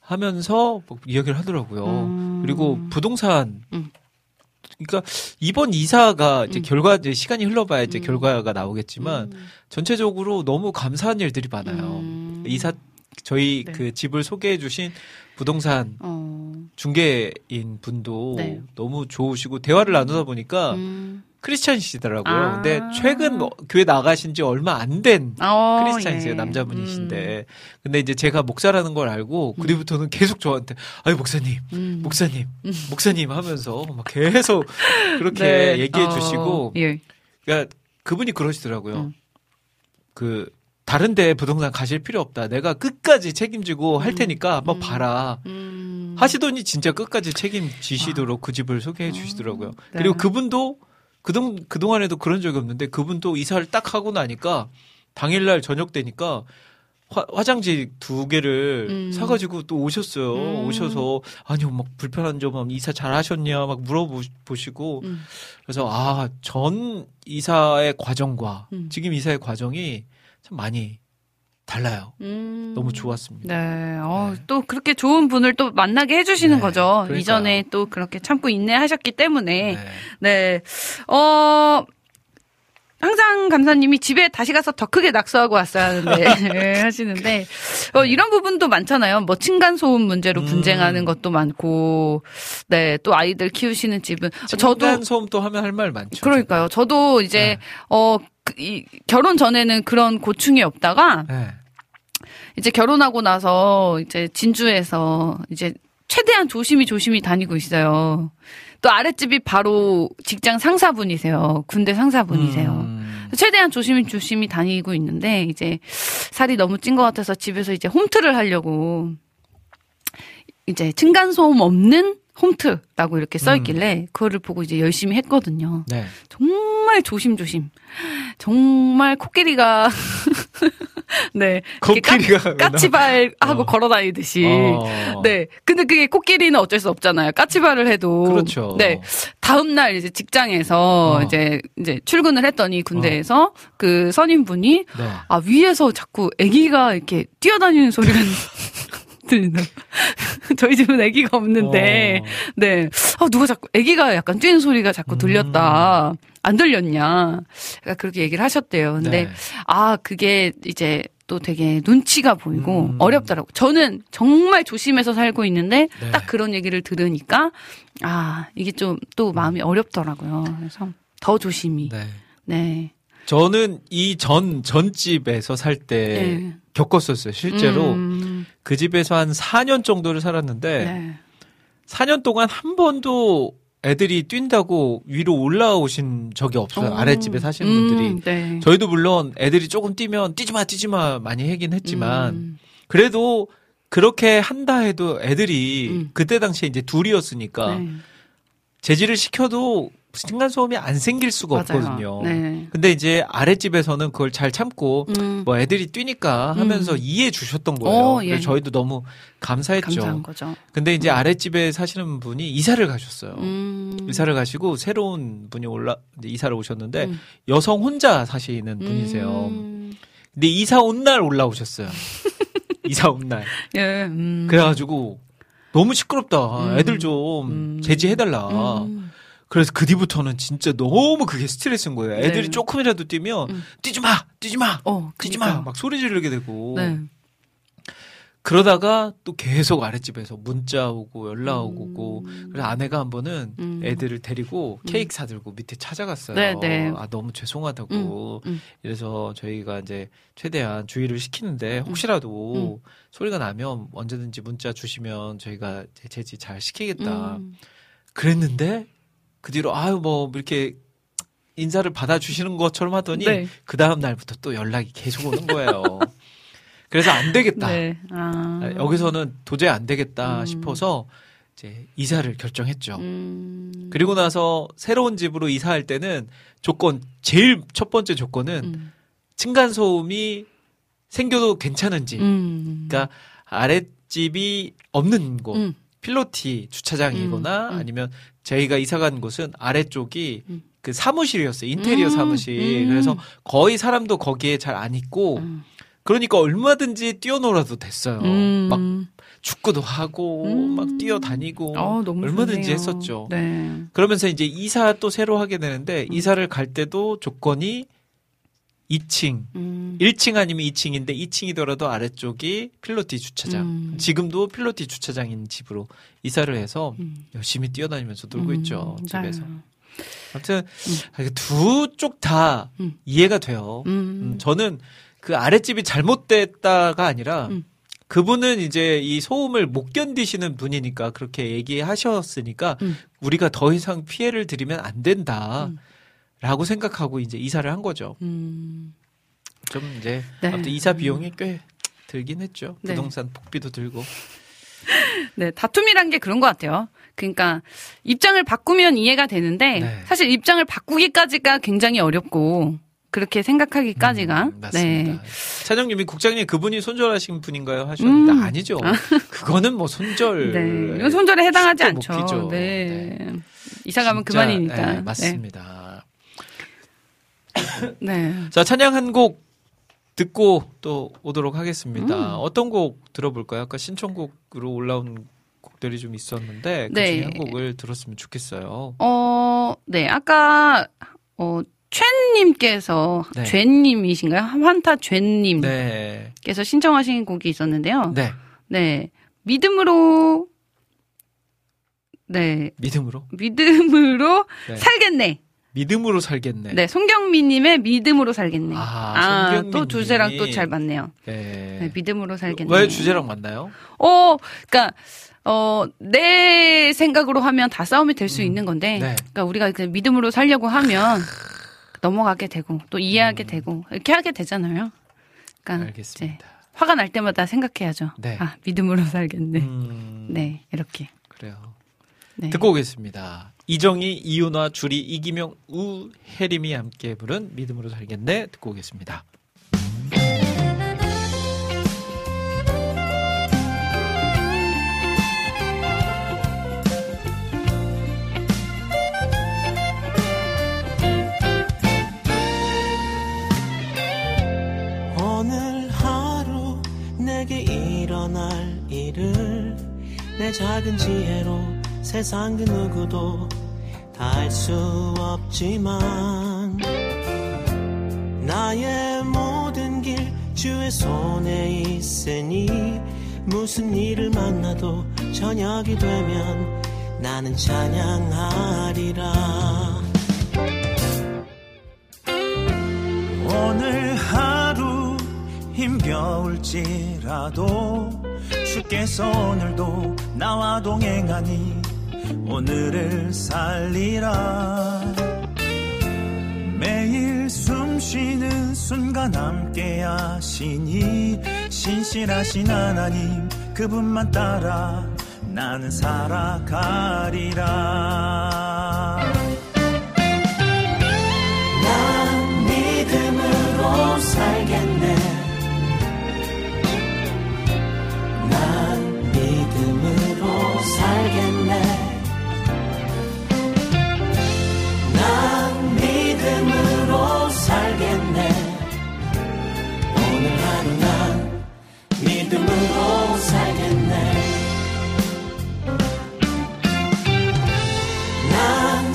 하면서 이야기를 하더라고요. 그리고 부동산 그러니까 이번 이사가 이제 결과 이제 시간이 흘러봐야 이제 결과가 나오겠지만 전체적으로 너무 감사한 일들이 많아요. 이사 저희 네. 그 집을 소개해주신 부동산 중개인 분도 네. 너무 좋으시고 대화를 나누다 보니까 크리스찬이시더라고요. 아~ 근데 최근 뭐 교회 나가신 지 얼마 안 된 크리스찬이세요. 예. 남자분이신데. 근데 이제 제가 목사라는 걸 알고 그 뒤부터는 계속 저한테 아유 목사님 하면서 막 계속 그렇게 네. 얘기해 주시고 예. 그러니까 그분이 그러시더라고요. 그 다른 데 부동산 가실 필요 없다. 내가 끝까지 책임지고 할 테니까 한번 봐라. 하시더니 진짜 끝까지 책임지시도록 그 집을 소개해 주시더라고요. 네. 그리고 그분도 그동안에도 그런 적이 없는데 그분도 이사를 딱 하고 나니까 당일날 저녁 되니까 화장지 2개를 사가지고 또 오셨어요. 오셔서 아니 막 불편한 점 이사 잘 하셨냐 막 물어보시고 그래서 아, 전 이사의 과정과 지금 이사의 과정이 참 많이 달라요. 너무 좋았습니다. 네. 네. 또 그렇게 좋은 분을 또 만나게 해주시는 네, 거죠. 그러니까요. 이전에 또 그렇게 참고 인내하셨기 때문에. 네. 네. 항상 감사님이 집에 다시 가서 더 크게 낙서하고 왔어야 하는데, 하시는데, 이런 부분도 많잖아요. 뭐, 층간소음 문제로 분쟁하는 것도 많고, 네, 또 아이들 키우시는 집은. 층간소음 또 하면 할 말 많죠. 그러니까요. 저도 이제, 네. 결혼 전에는 그런 고충이 없다가, 네. 이제 결혼하고 나서, 이제 진주에서, 이제 최대한 조심히 다니고 있어요. 또 아랫집이 바로 직장 상사분이세요. 군대 상사분이세요. 최대한 조심히 다니고 있는데 이제 살이 너무 찐 것 같아서 집에서 이제 홈트를 하려고 이제 층간소음 없는 홈트라고 이렇게 써있길래 그거를 보고 이제 열심히 했거든요. 네. 정말 조심조심. 정말 코끼리가 네. 코끼리가 까치발하고 걸어다니듯이. 네. 근데 그게 코끼리는 어쩔 수 없잖아요. 까치발을 해도. 그렇죠. 네. 다음 날 이제 직장에서 이제 출근을 했더니 군대에서 그 선임분이 네. 아, 위에서 자꾸 아기가 이렇게 뛰어다니는 소리가 저희 집은 아기가 없는데, 네. 누가 자꾸, 아기가 약간 뛰는 소리가 자꾸 들렸다. 안 들렸냐. 그러니까 그렇게 얘기를 하셨대요. 근데, 네. 아, 그게 이제 또 되게 눈치가 보이고 어렵더라고요. 저는 정말 조심해서 살고 있는데, 네. 딱 그런 얘기를 들으니까, 아, 이게 좀 또 마음이 어렵더라고요. 그래서 더 조심히. 네. 네. 저는 이 전집에서 살 때 네. 겪었었어요. 실제로. 그 집에서 한 4년 정도를 살았는데, 네. 4년 동안 한 번도 애들이 뛴다고 위로 올라오신 적이 없어요. 아랫집에 사시는 분들이. 네. 저희도 물론 애들이 조금 뛰면 뛰지 마 많이 하긴 했지만, 그래도 그렇게 한다 해도 애들이 그때 당시에 이제 둘이었으니까, 네. 제지를 시켜도 층간소음이 안 생길 수가 맞아요. 없거든요. 네. 근데 이제 아랫집에서는 그걸 잘 참고 뭐 애들이 뛰니까 하면서 이해해 주셨던 거예요. 오, 예. 그래서 저희도 너무 감사했죠. 감사한 거죠. 근데 이제 아랫집에 사시는 분이 이사를 가셨어요. 이사를 가시고 새로운 분이 이사를 오셨는데 여성 혼자 사시는 분이세요. 근데 이사 온 날 올라오셨어요. 이사 온 날. 예, 그래가지고 너무 시끄럽다. 애들 좀 제지해달라. 그래서 그 뒤부터는 진짜 너무 그게 스트레스인 거예요. 애들이 네. 조금이라도 뛰면 뛰지 마, 뛰지 마, 막 소리 지르게 되고 네. 그러다가 또 계속 아랫집에서 문자 오고 연락 오고 그래서 아내가 한 번은 애들을 데리고 케이크 사들고 밑에 찾아갔어요. 네, 네. 아 너무 죄송하다고. 이래서 저희가 이제 최대한 주의를 시키는데 혹시라도 소리가 나면 언제든지 문자 주시면 저희가 제지 잘 시키겠다. 그랬는데. 그 뒤로 아유 뭐 이렇게 인사를 받아주시는 것처럼 하더니 네. 그 다음 날부터 또 연락이 계속 오는 거예요. 그래서 안 되겠다. 네. 아. 여기서는 도저히 안 되겠다 싶어서 이제 이사를 결정했죠. 그리고 나서 새로운 집으로 이사할 때는 조건, 제일 첫 번째 조건은 층간소음이 생겨도 괜찮은지, 그러니까 아랫집이 없는 곳, 필로티 주차장이거나 아니면 저희가 이사 간 곳은 아래쪽이 그 사무실이었어요. 인테리어 사무실. 그래서 거의 사람도 거기에 잘 안 있고, 그러니까 얼마든지 뛰어놀아도 됐어요. 막 축구도 하고 막 뛰어다니고 얼마든지 좋네요. 했었죠. 네. 그러면서 이제 이사 또 새로 하게 되는데 이사를 갈 때도 조건이 2층, 1층 아니면 2층인데 2층이더라도 아래쪽이 필로티 주차장. 지금도 필로티 주차장인 집으로 이사를 해서 열심히 뛰어다니면서 놀고 있죠. 집에서. 아무튼 두 쪽 다 이해가 돼요. 저는 그 아랫집이 잘못됐다가 아니라 그분은 이제 이 소음을 못 견디시는 분이니까 그렇게 얘기하셨으니까 우리가 더 이상 피해를 드리면 안 된다. 라고 생각하고 이제 이사를 한 거죠. 좀 이제 네. 아무튼 이사 비용이 꽤 들긴 했죠. 네. 부동산 복비도 들고. 네, 다툼이란 게 그런 것 같아요. 그러니까 입장을 바꾸면 이해가 되는데 네. 사실 입장을 바꾸기까지가 굉장히 어렵고 그렇게 생각하기까지가. 맞습니다. 네. 찬영님이 국장님 그분이 손절하신 분인가요? 하셨는데 아니죠. 그거는 뭐 손절. 네. 손절에 해당하지 않죠. 네. 네. 이사 가면 진짜, 그만이니까. 네, 맞습니다. 네. 네. 자, 찬양 한 곡 듣고 또 오도록 하겠습니다. 어떤 곡 들어볼까요? 아까 신청곡으로 올라온 곡들이 좀 있었는데 그 중에 네. 한 곡을 들었으면 좋겠어요. 네. 아까 최님께서 네. 죄님이신가요? 환타 죄님께서 네. 신청하신 곡이 있었는데요. 네. 네. 믿음으로 네. 믿음으로 네. 살겠네. 믿음으로 살겠네. 네, 송경미님의 믿음으로 살겠네. 아, 또 주제랑 또 잘 맞네요. 네. 네, 믿음으로 살겠네. 왜 주제랑 맞나요? 그러니까 내 생각으로 하면 다 싸움이 될 수 있는 건데, 네. 그러니까 우리가 그냥 믿음으로 살려고 하면 넘어가게 되고 또 이해하게 되고 이렇게 하게 되잖아요. 그러니까 알겠습니다. 화가 날 때마다 생각해야죠. 네. 아, 믿음으로 살겠네. 네, 이렇게. 그래요. 네. 듣고 오겠습니다. 이정희, 이윤화, 주리, 이기명, 우혜림이 함께 부른 믿음으로 살겠네 듣고 오겠습니다. 오늘 하루 내게 일어날 일을 내 작은 지혜로 세상 그 누구도 다 알 수 없지만 나의 모든 길 주의 손에 있으니 무슨 일을 만나도 저녁이 되면 나는 찬양하리라. 오늘 하루 힘겨울지라도 주께서 오늘도 나와 동행하니 오늘을 살리라. 매일 숨쉬는 순간 함께 하시니 신실하신 하나님 그분만 따라 나는 살아가리라. 난 믿음으로 살겠네. 난 믿음으로 살겠네. 난 믿음으로 살겠네. 오늘 하루 난 믿음으로 살겠네. 난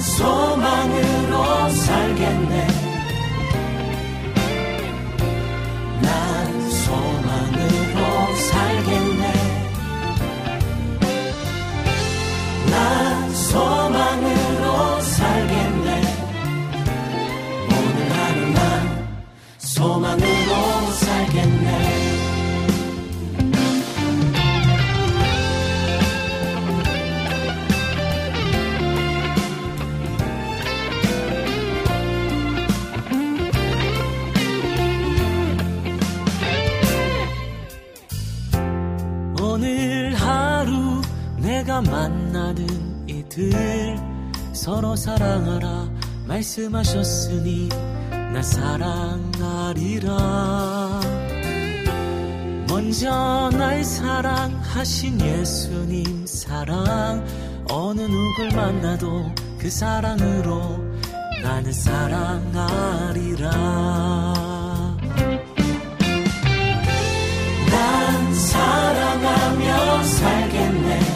서로 사랑하라 말씀하셨으니 나 사랑하리라. 먼저 날 사랑하신 예수님 사랑, 어느 누굴 만나도 그 사랑으로 나는 사랑하리라. 난 사랑하며 살겠네.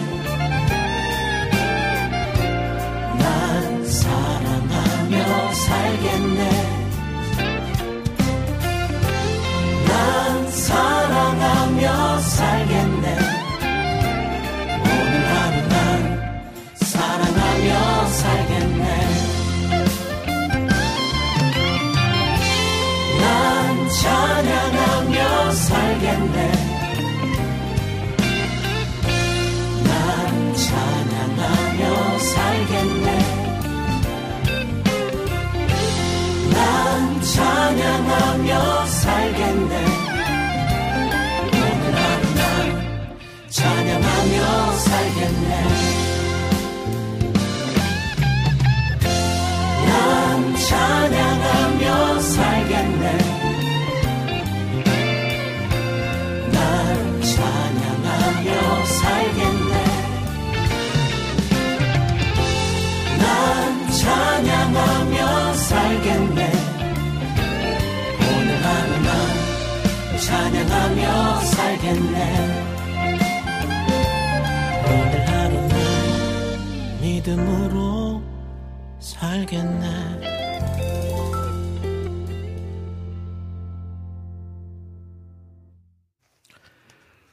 난 사랑하며 살겠네. 난 사랑하며 살겠네. 오늘 하루 난 사랑하며 살겠네. 난 찬양하며 살겠네. 난 찬양하며 살겠네. 난 찬양하며 살겠네. 오늘 하루 난 찬양하며 살겠네. 난 찬양하며 살겠네. 난 찬양하며 살겠네. 난 찬양하며 살겠네. 오늘 하루 난 찬양하며 살겠네. 오늘 하루 난 믿음으로 살겠네.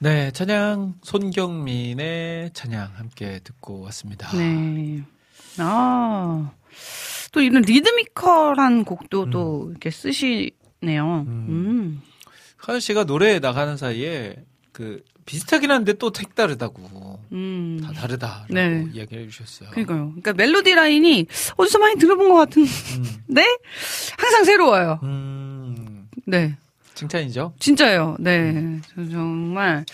네, 찬양 손경민의 찬양 함께 듣고 왔습니다. 네. 아, 또 이런 리드미컬한 곡도 또 이렇게 쓰시네요. 하연 씨가 노래 나가는 사이에 그 비슷하긴 한데 또 색다르다고, 다 다르다라고 네. 이야기를 해주셨어요. 그러니까요. 그러니까 멜로디 라인이 어디서 많이 들어본 것 같은데 항상 새로워요. 네. 칭찬이죠? 진짜예요. 네. 정말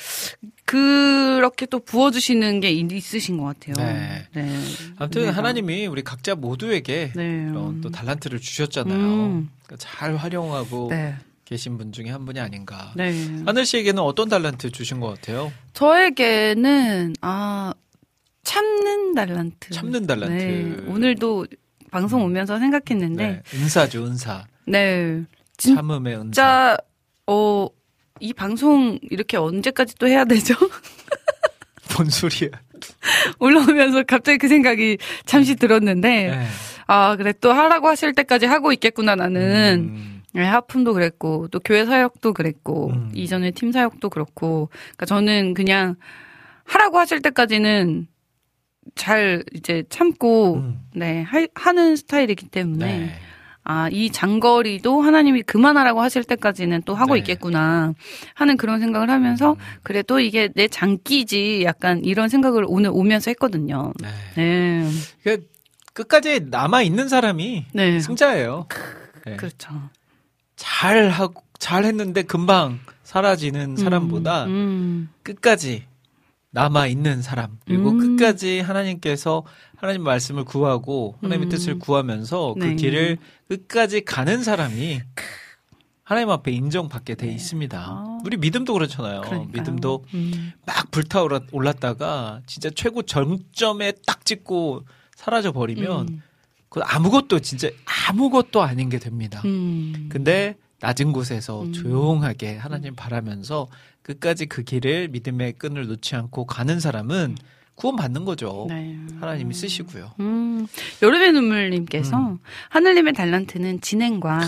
그렇게 또 부어주시는 게 있으신 것 같아요. 네. 네. 아무튼 하나님이 우리 각자 모두에게 네. 그런 또 달란트를 주셨잖아요. 그러니까 잘 활용하고 네. 계신 분 중에 한 분이 아닌가. 네. 하늘 씨에게는 어떤 달란트 주신 것 같아요? 저에게는 참는 달란트. 참는 달란트. 네. 오늘도 방송 오면서 생각했는데 네. 은사죠, 은사. 네. 참음의 은사. 진짜 이 방송 이렇게 언제까지 또 해야 되죠? 뭔 소리야? 올라오면서 갑자기 그 생각이 잠시 들었는데 네. 아 그래 또 하라고 하실 때까지 하고 있겠구나 나는. 네, 하품도 그랬고 또 교회 사역도 그랬고 이전에 팀 사역도 그렇고 그러니까 저는 그냥 하라고 하실 때까지는 잘 이제 참고 네 하는 스타일이기 때문에. 네. 아, 이 장거리도 하나님이 그만하라고 하실 때까지는 또 하고 네. 있겠구나 하는 그런 생각을 하면서 그래도 이게 내 장기지 약간 이런 생각을 오늘 오면서 했거든요. 네. 네. 그러니까 끝까지 남아있는 사람이 네. 승자예요. 네. 그렇죠. 잘했는데 금방 사라지는 사람보다 끝까지 남아있는 사람 그리고 끝까지 하나님께서 하나님 말씀을 구하고 하나님의 뜻을 구하면서 그 네. 길을 끝까지 가는 사람이 하나님 앞에 인정받게 돼 있습니다. 우리 믿음도 그렇잖아요. 그러니까요. 믿음도 막 불타올랐다가 진짜 최고 정점에 딱 찍고 사라져버리면 그 아무것도 진짜 아무것도 아닌 게 됩니다. 근데 낮은 곳에서 조용하게 하나님 바라면서 끝까지 그 길을 믿음의 끈을 놓지 않고 가는 사람은 구원받는 거죠. 네. 하나님이 쓰시고요. 여름의 눈물님께서 하늘님의 달란트는 진행과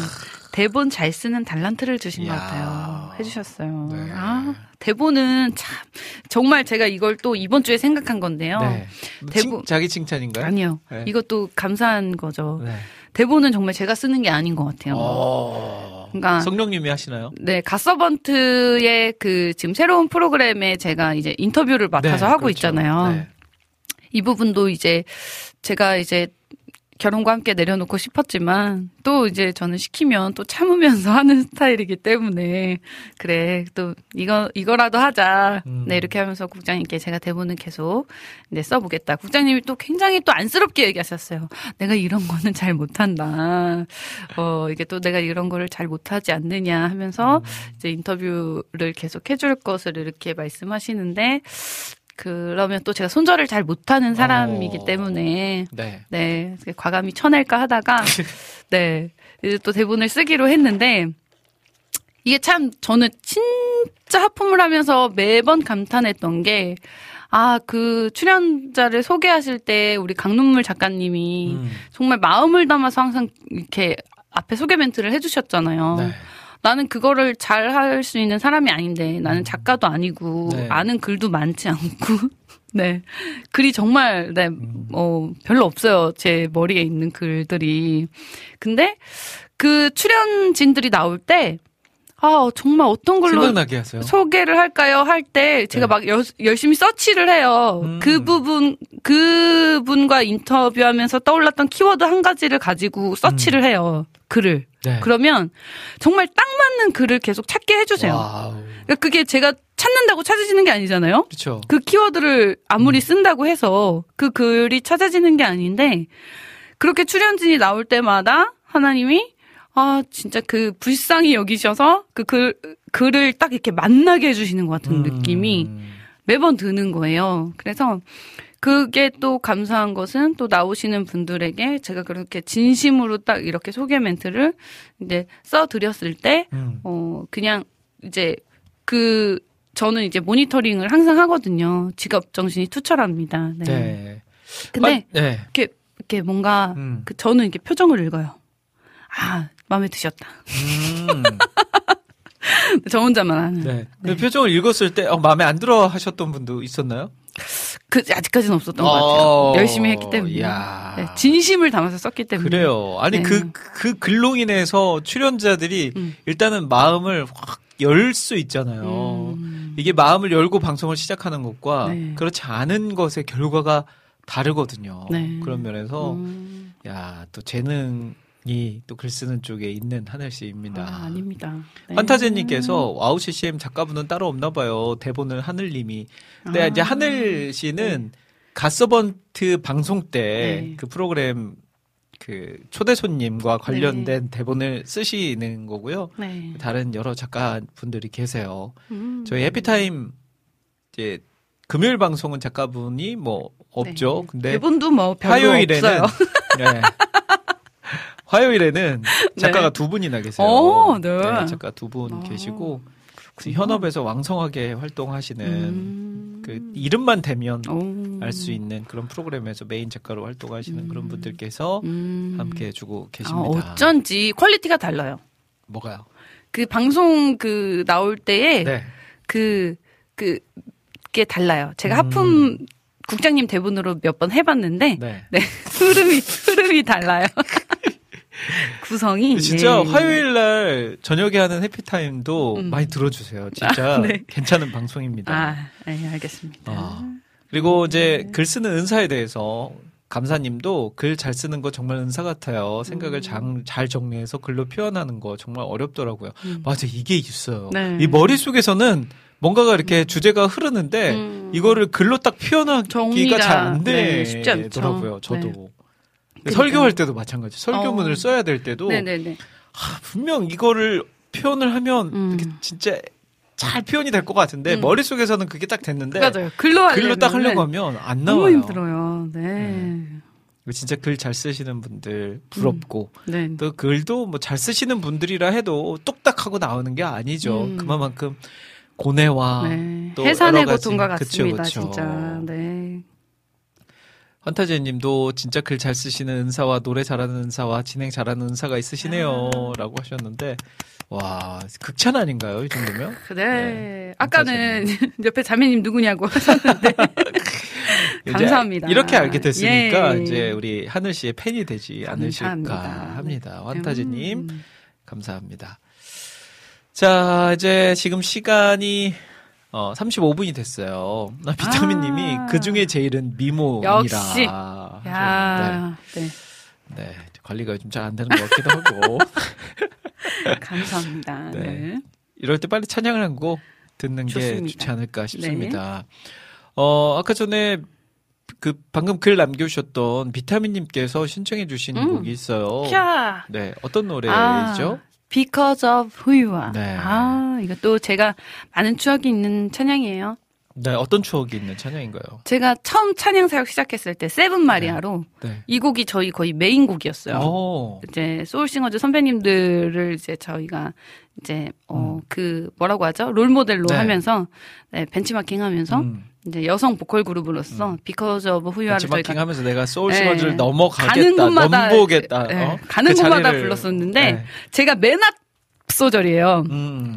대본 잘 쓰는 달란트를 주신 것 같아요. 해주셨어요. 네. 아, 대본은 참 정말 제가 이걸 또 이번 주에 생각한 건데요. 네. 자기 칭찬인가요? 아니요. 네. 이것도 감사한 거죠. 네. 대본은 정말 제가 쓰는 게 아닌 것 같아요. 그러니까 성령님이 하시나요? 네, 갓서번트의 그 지금 새로운 프로그램에 제가 이제 인터뷰를 맡아서 네, 하고 그렇죠. 있잖아요. 네. 이 부분도 이제 제가 이제 결혼과 함께 내려놓고 싶었지만 또 이제 저는 시키면 또 참으면서 하는 스타일이기 때문에 그래 또 이거라도 하자. 네 이렇게 하면서 국장님께 제가 대본은 계속 네, 써보겠다. 국장님이 또 굉장히 또 안쓰럽게 얘기하셨어요. 내가 이런 거는 잘 못한다. 이게 또 내가 이런 거를 잘 못하지 않느냐 하면서 이제 인터뷰를 계속 해줄 것을 이렇게 말씀하시는데. 그러면 또 제가 손절을 잘 못하는 사람이기 때문에 네 과감히 쳐낼까 하다가 네 이제 또 대본을 쓰기로 했는데 이게 참 저는 진짜 하품을 하면서 매번 감탄했던 게 아, 그 출연자를 소개하실 때 우리 강눈물 작가님이 정말 마음을 담아서 항상 이렇게 앞에 소개 멘트를 해주셨잖아요. 네. 나는 그거를 잘 할 수 있는 사람이 아닌데 나는 작가도 아니고 네. 아는 글도 많지 않고 네 글이 정말 네, 별로 없어요. 제 머리에 있는 글들이. 근데 그 출연진들이 나올 때 아 정말 어떤 걸로 생각나게 하세요? 소개를 할까요? 할 때 제가 네. 막 열심히 서치를 해요. 그분과 인터뷰하면서 떠올랐던 키워드 한 가지를 가지고 서치를 해요. 글을. 네. 그러면 정말 딱 맞는 글을 계속 찾게 해주세요. 그러니까 그게 제가 찾는다고 찾아지는 게 아니잖아요. 그쵸. 그 키워드를 아무리 쓴다고 해서 그 글이 찾아지는 게 아닌데 그렇게 출연진이 나올 때마다 하나님이 아 진짜 그 불쌍히 여기셔서 그 글을 딱 이렇게 만나게 해주시는 것 같은 느낌이 매번 드는 거예요. 그래서 그게 또 감사한 것은 또 나오시는 분들에게 제가 그렇게 진심으로 딱 이렇게 소개 멘트를 이제 써드렸을 때, 그냥 이제 저는 이제 모니터링을 항상 하거든요. 직업 정신이 투철합니다. 네. 네. 근데, 네. 이렇게 뭔가, 저는 이렇게 표정을 읽어요. 아, 마음에 드셨다. 저 혼자만 하는. 네. 네. 표정을 읽었을 때, 마음에 안 들어 하셨던 분도 있었나요? 아직까지는 없었던 것 같아요. 열심히 했기 때문에. 네, 진심을 담아서 썼기 때문에. 그래요. 아니, 네. 그 글로 인해서 출연자들이 일단은 마음을 확 열 수 있잖아요. 이게 마음을 열고 방송을 시작하는 것과 네. 그렇지 않은 것의 결과가 다르거든요. 네. 그런 면에서, 또 재능이 또 글 쓰는 쪽에 있는 하늘 씨입니다. 아, 아닙니다. 네. 판타제님께서 와우 CCM 작가분은 따로 없나 봐요. 대본은 하늘님이. 근데 이제 하늘 씨는 갓서번트 방송 때 그 프로그램 그 초대 손님과 관련된 대본을 쓰시는 거고요. 네. 다른 여러 작가분들이 계세요. 저희 해피타임 이제 금요일 방송은 작가분이 뭐 없죠. 네. 근데 대본도 뭐 별로 화요일에는 없어요. 네. 화요일에는 작가가 네. 2분이나 계세요. 네, 작가 2분 계시고 현업에서 왕성하게 활동하시는 그 이름만 대면 알 수 있는 그런 프로그램에서 메인 작가로 활동하시는 그런 분들께서 함께 해주고 계십니다. 어쩐지 퀄리티가 달라요. 뭐가요? 그 방송 그 나올 때에 네. 그게 달라요. 제가 하품 국장님 대본으로 몇 번 해봤는데 네, 흐름이 달라요. 구성이 진짜 네. 화요일날 저녁에 하는 해피타임도 많이 들어주세요. 진짜 네. 괜찮은 방송입니다. 네, 알겠습니다. 그리고 이제 글 쓰는 은사에 대해서 감사님도 글 잘 쓰는 거 정말 은사 같아요. 생각을 잘 정리해서 글로 표현하는 거 정말 어렵더라고요. 맞아, 이게 있어요. 네. 이 머릿속에서는 뭔가가 이렇게 주제가 흐르는데 이거를 글로 딱 표현하기가 잘 안 되더라고요. 저도. 네. 그러니까. 설교할 때도 마찬가지. 설교문을 써야 될 때도 분명 이거를 표현을 하면 이렇게 진짜 잘 표현이 될 것 같은데 머릿속에서는 그게 딱 됐는데 맞아요. 글로 딱 하려고 하면 안 나와요. 너무 힘들어요. 네. 진짜 글 잘 쓰시는 분들 부럽고 또 글도 뭐 잘 쓰시는 분들이라 해도 뚝딱하고 나오는 게 아니죠. 그만큼 고뇌와 또 해산의 고통과 같습니다. 그쵸. 진짜. 네. 판타지님도 진짜 글 잘 쓰시는 은사와 노래 잘하는 은사와 진행 잘하는 은사가 있으시네요. 라고 하셨는데, 와, 극찬 아닌가요? 이 정도면? 네. 아까는 옆에 자매님 누구냐고 하셨는데. 감사합니다. 이렇게 알게 됐으니까, 이제 우리 하늘 씨의 팬이 되지 않으실까 합니다. 판타지님, 감사합니다. 자, 이제 지금 시간이 35분이 됐어요. 비타민님이 그중에 제일은 미모이라. 역시. 야. 네. 네, 관리가 요즘 잘 안 되는 것 같기도 하고. 감사합니다. 네. 네. 이럴 때 빨리 찬양을 한 곡 듣는 좋습니다. 게 좋지 않을까 싶습니다. 네. 아까 전에 그 방금 글 남겨주셨던 비타민님께서 신청해주신 곡이 있어요. 네, 어떤 노래죠? Because of Who You Are. 네. 아, 이것도 제가 많은 추억이 있는 찬양이에요. 네, 어떤 추억이 있는 찬양인가요? 제가 처음 찬양 사역 시작했을 때 세븐 마리아로 네. 이 곡이 저희 거의 메인 곡이었어요. 오. 이제 소울싱어즈 선배님들을 이제 저희가 이제 그 뭐라고 하죠? 롤 모델로 네. 하면서 네, 벤치마킹하면서 이제 여성 보컬 그룹으로서 Because of Who You Are를 벤치마킹하면서 내가 소울싱어즈를 네. 넘어가겠다, 넘보겠다, 네. 가는 그 곳마다 불렀었는데 네. 제가 맨 앞 소절이에요.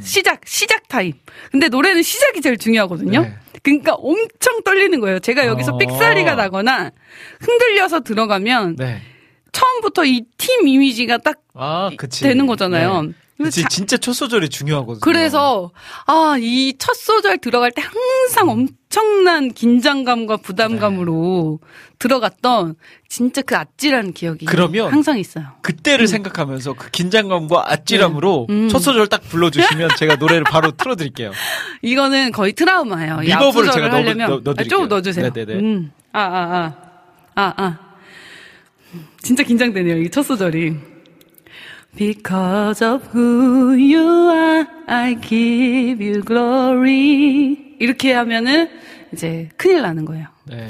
시작 타임. 근데 노래는 시작이 제일 중요하거든요. 네. 그러니까 엄청 떨리는 거예요. 제가 여기서 삑사리가 나거나 흔들려서 들어가면 네. 처음부터 이 팀 이미지가 딱 되는 거잖아요. 네. 그치, 진짜 첫 소절이 중요하거든요. 그래서 이 첫 소절 들어갈 때 항상 엄청난 긴장감과 부담감으로 네. 들어갔던 진짜 그 아찔한 기억이 그러면 항상 있어요. 그때를 생각하면서 그 긴장감과 아찔함으로 첫 소절 딱 불러주시면 제가 노래를 바로 틀어드릴게요. 이거는 거의 트라우마예요. 리버브를 제가 넣어드릴게요. 조금 넣어주세요. 네네네. 진짜 긴장되네요. 이 첫 소절이. Because of who you are, I give you glory. 이렇게 하면은 이제 큰일 나는 거예요. 네.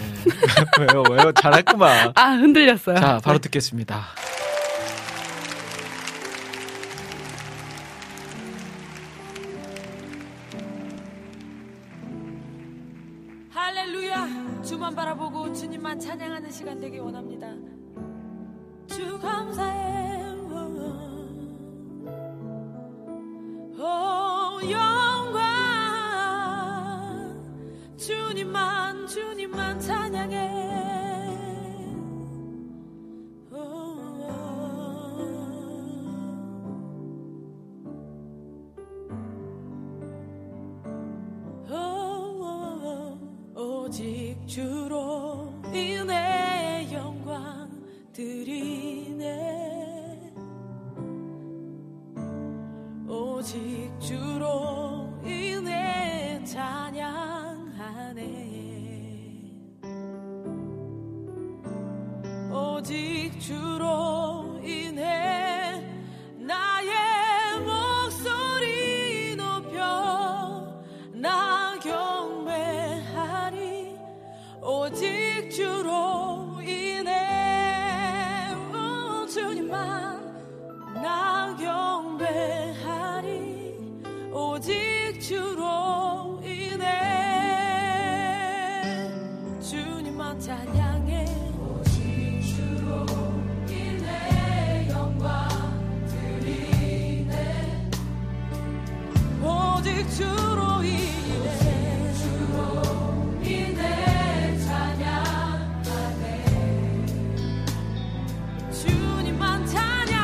왜요? 잘했구만. 흔들렸어요. 자, 바로 듣겠습니다. 할렐루야! 주만 바라보고 주님만 찬양하는 시간 되길 원합니다. 주 감사해. 영광 주님만 주님만 찬양해 오직 주로 인해 영광 드리네 오직 주로 인해 찬양하네 오직 주로 인해 나의 목소리 높여 나 경배하리 오직 주로 인해 주님만 나 경배 오직 주로 인해 주님만 찬양해 오직 주로 인해 영광 드리네 오직 주로 인해 찬양하네 주님만 찬양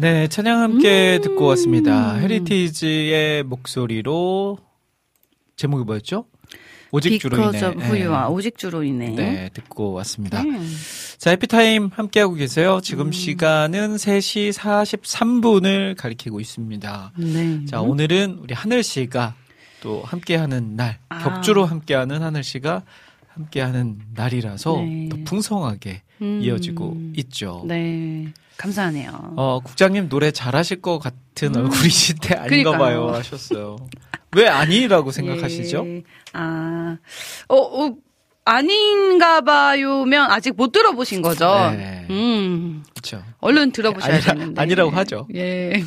네, 찬양 함께 듣고 왔습니다. 헤리티지의 목소리로 제목이 뭐였죠? 오직 주로 인해. Because of who you are. 오직 주로 인해. 네, 듣고 왔습니다. 자, 해피타임 함께하고 계세요. 지금 시간은 3시 43분을 가리키고 있습니다. 네. 자, 오늘은 우리 하늘 씨가 또 함께하는 날, 격주로 함께하는 하늘 씨가 함께하는 날이라서 네. 더 풍성하게 이어지고 있죠. 네. 감사하네요. 국장님 노래 잘하실 것 같은 얼굴이신데 아닌가 봐요 하셨어요. 왜 아니라고 생각하시죠? 예. 아닌가 봐요면 아직 못 들어보신 거죠? 네. 그렇죠. 얼른 들어보셔야 되는데. 아니라고 하죠. 예.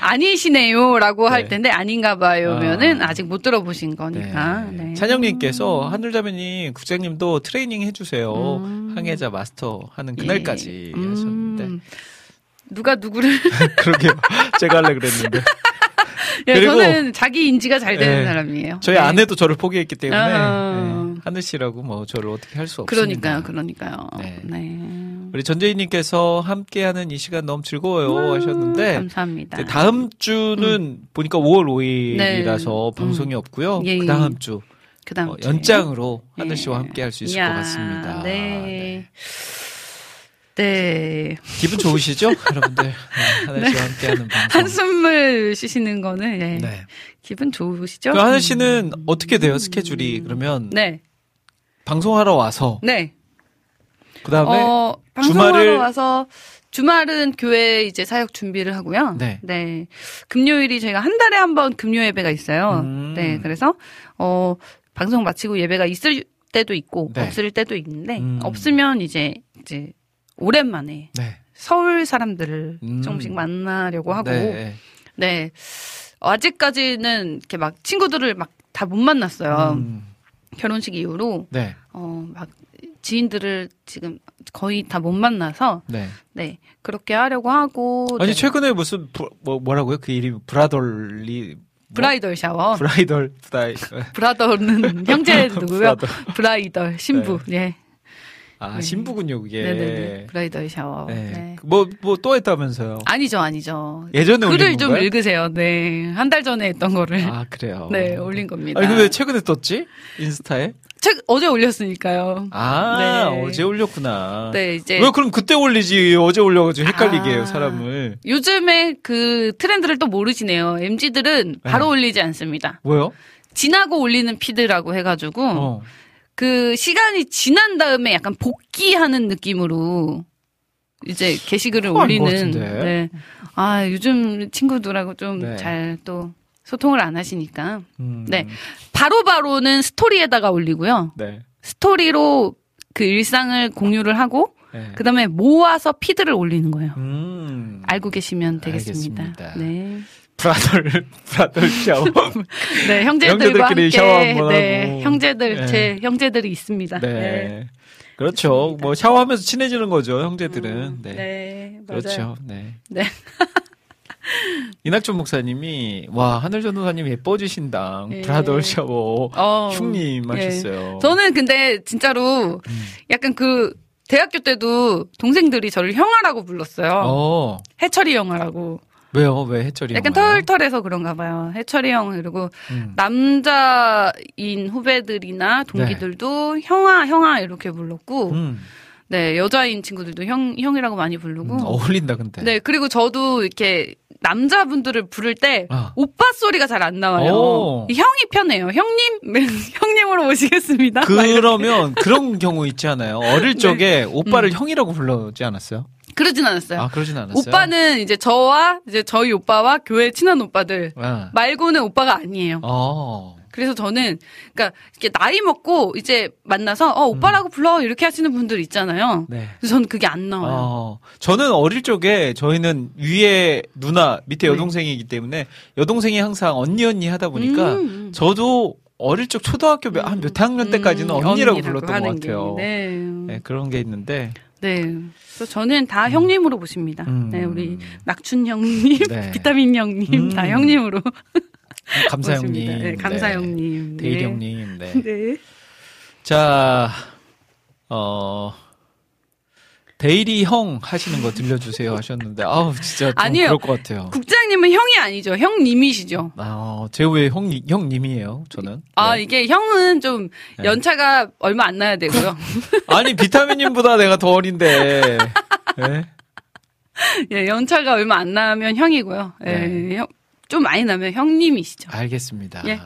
아니시네요라고 네. 할 텐데 아닌가 봐요면은 아직 못 들어보신 거니까. 네. 네. 찬영님께서 하늘자매님 국장님도 트레이닝 해주세요. 항해자 마스터 하는 그날까지 하셨는데. 누가 누구를? 그러게요. 제가 하려고 그랬는데. 예, 그리고 저는 자기 인지가 잘 되는 예, 사람이에요. 저희 네. 아내도 저를 포기했기 때문에 예, 하늘 씨라고 뭐 저를 어떻게 할 수 없습니다. 그러니까요. 네. 네. 우리 전재희님께서 함께하는 이 시간 너무 즐거워요 하셨는데 감사합니다. 네, 다음 주는 보니까 5월 5일이라서 네. 방송이 없고요. 예. 그 다음 주 연장으로 예. 하늘 씨와 함께할 수 있을 것 같습니다. 네. 네. 네. 기분 좋으시죠? 여러분들. 네, 하늘 씨와 함께하는 방송. 한숨을 쉬시는 거는 네. 네. 기분 좋으시죠? 그 하늘 씨는 어떻게 돼요? 스케줄이 그러면 네. 방송하러 와서 네. 그다음에 주말을 와서 주말은 교회 이제 사역 준비를 하고요. 네. 네. 금요일이 저희가 한 달에 한 번 금요 예배가 있어요. 네. 그래서 방송 마치고 예배가 있을 때도 있고 네. 없을 때도 있는데 없으면 이제 오랜만에 네. 서울 사람들을 조금씩 만나려고 하고 네. 네. 아직까지는 이렇게 막 친구들을 막 다 못 만났어요. 결혼식 이후로 네. 막 지인들을 지금 거의 다 못 만나서 네. 네. 그렇게 하려고 하고 아니 네. 최근에 무슨 뭐라고요? 그 이름이 브라더리 브라이덜 샤워. 브라더는 형제 누구요? 브라이덜 신부. 네. 예. 아, 네. 신부군요, 그게. 네네네. 브라이덜 샤워. 네. 네. 또 했다면서요? 아니죠. 예전에 글을 올린 건가요? 좀 읽으세요. 네. 한 달 전에 했던 거를. 아, 그래요? 네, 올린 겁니다. 아니, 근데 왜 최근에 떴지? 인스타에? 어제 올렸으니까요. 아, 네. 어제 올렸구나. 네, 이제. 왜 그럼 그때 올리지? 어제 올려가지고 헷갈리게 해요, 사람을. 요즘에 그 트렌드를 또 모르시네요. MZ들은 바로 올리지 않습니다. 왜요? 지나고 올리는 피드라고 해가지고. 그 시간이 지난 다음에 약간 복귀하는 느낌으로 이제 게시글을 올리는. 네. 아, 요즘 친구들하고 좀 잘 또 소통을 안 하시니까. 네. 바로바로는 스토리에다가 올리고요. 네. 스토리로 그 일상을 공유를 하고 네. 그다음에 모아서 피드를 올리는 거예요. 알고 계시면 되겠습니다. 알겠습니다. 네. 브라더 샤워. 네, 형제들과 함께. 샤워 네, 네. 제 형제들이 있습니다. 네. 네. 그렇죠. 그렇습니다. 뭐 샤워하면서 친해지는 거죠, 형제들은. 네. 네, 맞아요. 그렇죠. 네. 네. 이낙준 목사님이 와, 하늘 전도사님 예뻐지신다. 네. 브라더 샤워. 흉님 네. 하셨어요. 저는 근데 진짜로 약간 그 대학교 때도 동생들이 저를 형아라고 불렀어요. 해철이 형아라고. 왜요? 왜 해철이 형? 약간 털털해서 그런가 봐요. 해철이 형, 그리고 남자인 후배들이나 동기들도 네. 형아, 이렇게 불렀고, 네, 여자인 친구들도 형이라고 많이 부르고. 어울린다, 근데. 네, 그리고 저도 이렇게 남자분들을 부를 때 오빠 소리가 잘 안 나와요. 형이 편해요. 형님? 형님으로 모시겠습니다. 그러면 그런 경우 있지 않아요? 어릴 네. 적에 오빠를 형이라고 불러지 않았어요? 그러진 않았어요. 아, 그러진 않았어요. 오빠는 이제 저희 오빠와 교회 친한 오빠들 말고는 오빠가 아니에요. 그래서 저는, 그러니까 이렇게 나이 먹고 이제 만나서 오빠라고 불러 이렇게 하시는 분들 있잖아요. 네. 그래서 저는 그게 안 나와요. 저는 어릴 적에 저희는 위에 누나, 밑에 여동생이기 때문에 여동생이 항상 언니 하다 보니까 저도 어릴 적 초등학교 몇 학년 때까지는 언니라고 불렀던 것 같아요. 네. 네, 그런 게 있는데. 네. 그래서 저는 다 형님으로 보십니다. 네, 우리 낙춘 형님, 네. 비타민 형님, 다 형님으로. 감사 형님. 네, 감사 형님. 네. 데일 형님. 네. 네. 자, 대일이 형 하시는 거 들려주세요 하셨는데 아우 진짜 좀 아니에요. 그럴 것 같아요. 국장님은 형이 아니죠. 형님이시죠. 아, 제 후에 형님이에요. 저는. 아 네. 이게 형은 좀 연차가 네. 얼마 안 나야 되고요. 아니 비타민님보다 내가 더 어린데. 네? 예, 연차가 얼마 안 나면 형이고요. 예, 네. 형, 좀 많이 나면 형님이시죠. 알겠습니다. 예.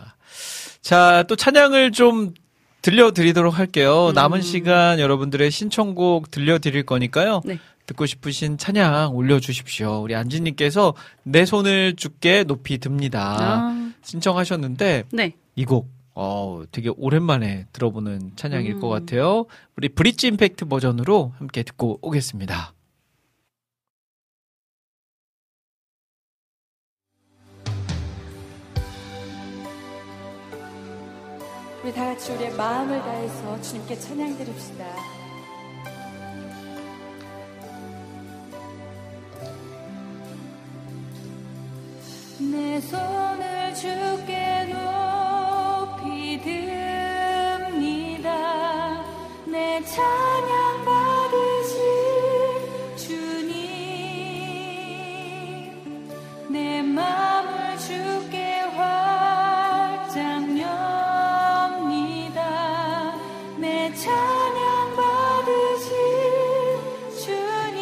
자, 또 찬양을 좀 들려드리도록 할게요. 남은 시간 여러분들의 신청곡 들려드릴 거니까요. 네. 듣고 싶으신 찬양 올려주십시오. 우리 안지님께서 내 손을 주께 높이 듭니다. 아. 신청하셨는데 네. 이 곡 되게 오랜만에 들어보는 찬양일 것 같아요. 우리 브릿지 임팩트 버전으로 함께 듣고 오겠습니다. 우리 다 같이 우리의 마음을 다해서 주님께 찬양 드립시다. 내 손을 주께 높이 듭니다. 내 찬양 받으신 주님 내 마음을 주께 찬양 받으신 주님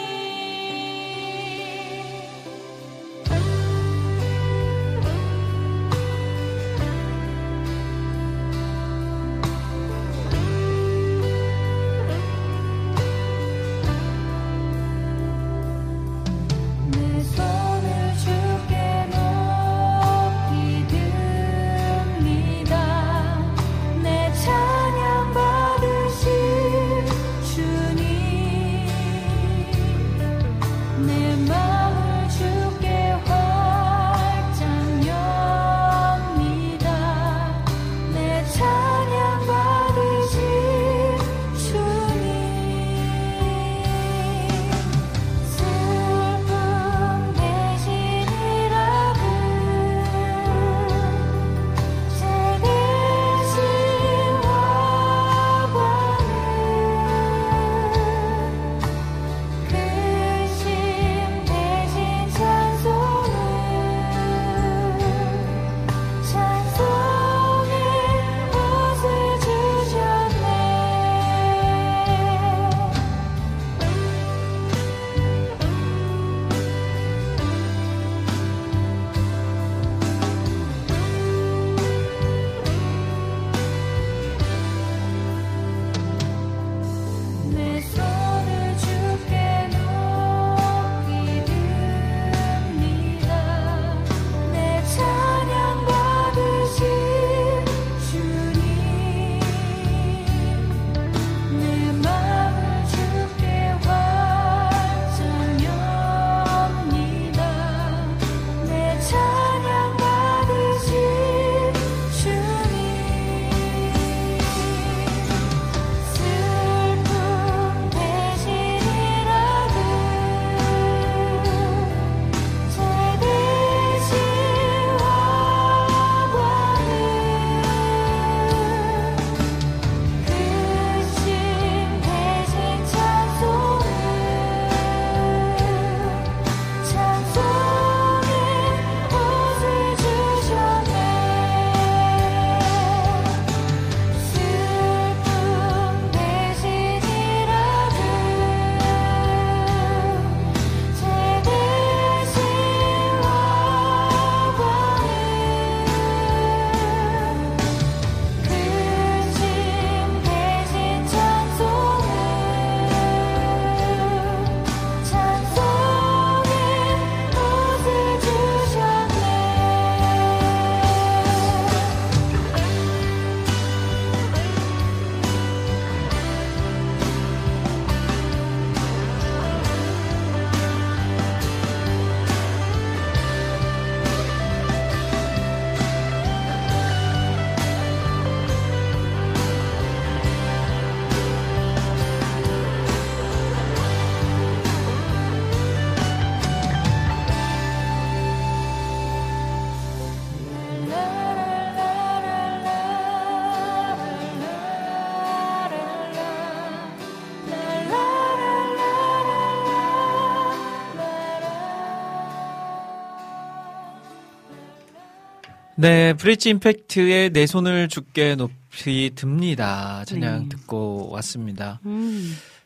네, 브릿지 임팩트의 내 손을 주께 높이 듭니다. 찬양 네. 듣고 왔습니다.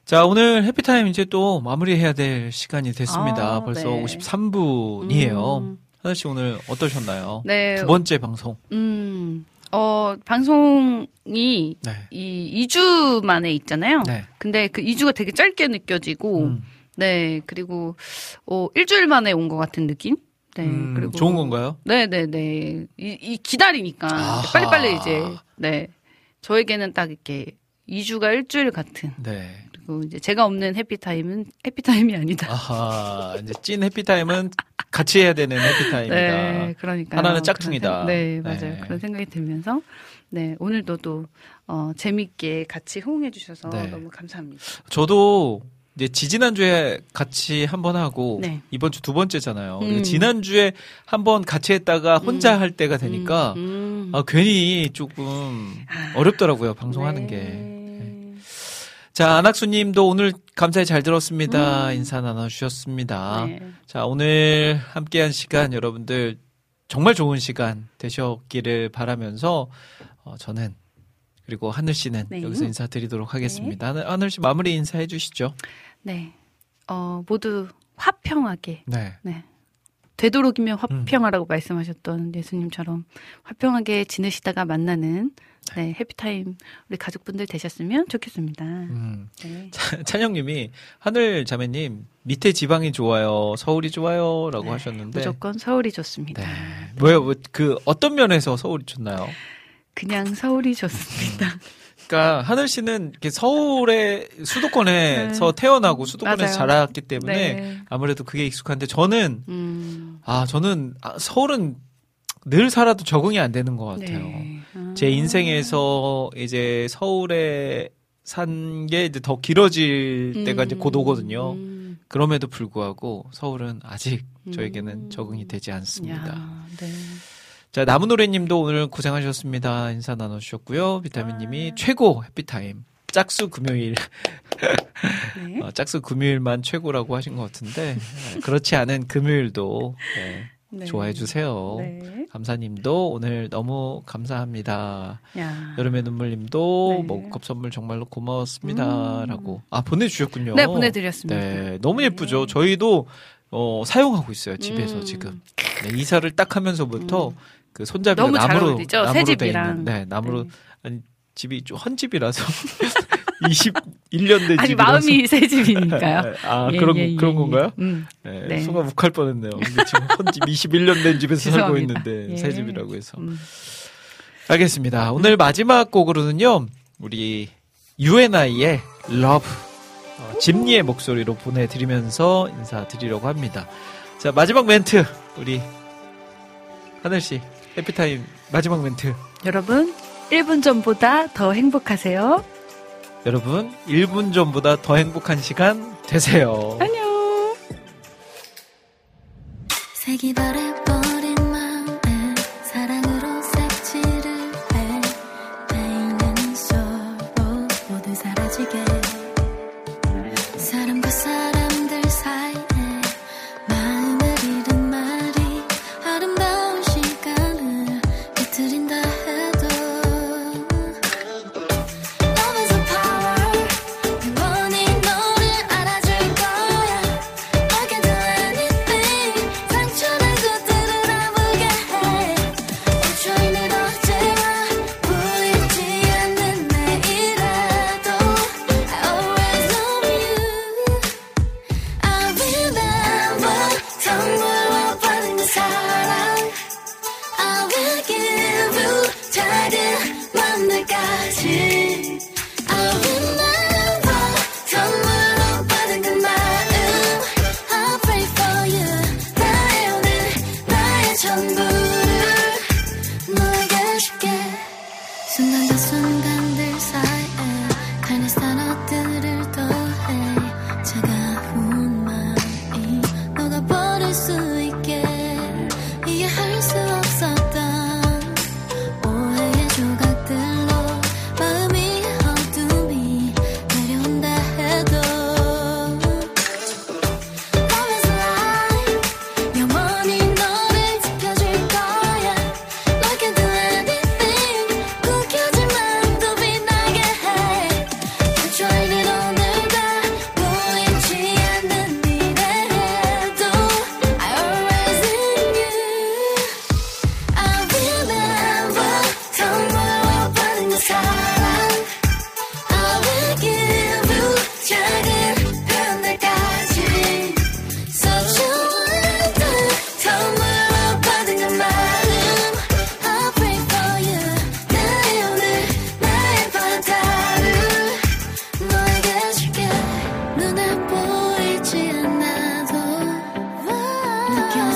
자, 오늘 해피타임 이제 또 마무리해야 될 시간이 됐습니다. 아, 벌써 네. 53분이에요. 하늘 씨 오늘 어떠셨나요? 네. 두 번째 방송. 방송이 네. 이 2주 만에 있잖아요. 네. 근데 그 2주가 되게 짧게 느껴지고, 네, 그리고, 1주일 만에 온 것 같은 느낌? 네, 그리고. 좋은 건가요? 네네네. 이 기다리니까. 아하. 빨리빨리 이제, 네. 저에게는 딱 이렇게 2주가 일주일 같은. 네. 그리고 이제 제가 없는 해피타임은 해피타임이 아니다. 아하. 이제 찐 해피타임은 같이 해야 되는 해피타임이다. 네, 그러니까요. 하나는 짝퉁이다. 네, 맞아요. 네. 그런 생각이 들면서. 네, 오늘도 또, 재밌게 같이 호응해주셔서 네. 너무 감사합니다. 저도, 이제 지난주에 같이 한번 하고 네. 이번 주 두 번째잖아요. 지난주에 한번 같이 했다가 혼자 할 때가 되니까 괜히 조금 어렵더라고요. 방송하는 네. 게. 네. 자, 안학수 님도 오늘 감사히 잘 들었습니다. 인사 나눠 주셨습니다. 네. 자, 오늘 함께 한 시간 여러분들 정말 좋은 시간 되셨기를 바라면서 저는 그리고 하늘 씨는 네. 여기서 인사드리도록 하겠습니다. 네. 하늘 씨 마무리 인사해 주시죠. 네, 모두 화평하게. 네. 네. 되도록이면 화평하라고 말씀하셨던 예수님처럼 화평하게 지내시다가 만나는 네. 네, 해피타임 우리 가족분들 되셨으면 좋겠습니다. 네. 찬영님이 하늘 자매님 밑에 지방이 좋아요, 서울이 좋아요라고 네. 하셨는데 무조건 서울이 좋습니다. 네. 네. 뭐요? 그 어떤 면에서 서울이 좋나요? 그냥 서울이 좋습니다. 그러니까 하늘 씨는 이렇게 서울의 수도권에서 네. 태어나고 수도권에서 맞아요. 자랐기 때문에 네. 아무래도 그게 익숙한데 저는 저는 서울은 늘 살아도 적응이 안 되는 것 같아요. 네. 제 인생에서 이제 서울에 산 게 이제 더 길어질 때가 이제 곧 오거든요. 그럼에도 불구하고 서울은 아직 저에게는 적응이 되지 않습니다. 야, 네. 자, 나무노래님도 오늘 고생하셨습니다. 인사 나눠주셨고요. 비타민님이 최고 해피타임. 짝수 금요일. 네. 짝수 금요일만 최고라고 하신 것 같은데 그렇지 않은 금요일도 네, 네. 좋아해주세요. 네. 감사님도 오늘 너무 감사합니다. 야. 여름의 눈물님도 네. 머그컵 선물 정말로 고마웠습니다. 라고 보내주셨군요. 네, 보내드렸습니다. 네, 너무 예쁘죠. 네. 저희도 사용하고 있어요. 집에서 지금. 네, 이사를 딱 하면서부터 그 손잡이가 나무로 돼 있는. 네, 나무로. 네. 아니, 집이 좀 헌집이라서 21년 된 집이라서. 아니, 마음이 새 집이니까요. 아, 예, 그런 건가요? 네, 순간 네. 욱할 뻔했네요. 지금 헌집 21년 된 집에서 살고 있는데 예. 새 집이라고 해서. 알겠습니다. 오늘 마지막 곡으로는요. 우리 UNI의 Love 짐니의 목소리로 보내드리면서 인사드리려고 합니다. 자, 마지막 멘트 우리 하늘씨 해피타임 마지막 멘트. 여러분 1분 전보다 더 행복하세요. 여러분 1분 전보다 더 행복한 시간 되세요. 안녕. 색이 바래버린 마음에 사랑으로 색칠을 해 타이는 솔로 모두 사라지게 사람과 사람들 사이에 마음을 잃은 말이 아름다운 시간을 깨트린다 해도 Love is a power 영원히 너를 알아줄 거야 I can do anything 상처난 그대를 아프게 해 우주인을 언제나 보이지 않는 내일에도 I always love you I remember 정말로 받은 그 사랑 I will give you 작은 만날까지 I remember 정말로 받은 그 마음 I pray for you 나의 오늘 나의 전부를 너에게 줄게 순간과 순간들 사이에 가는 단어들을 더해 차가운 마음이 녹아버릴 수 있게 이해할 수 없었던 오해의 조각들로 마음이 어둠이 내려온다 해도 Love is alive 영원히 너를 지켜줄 거야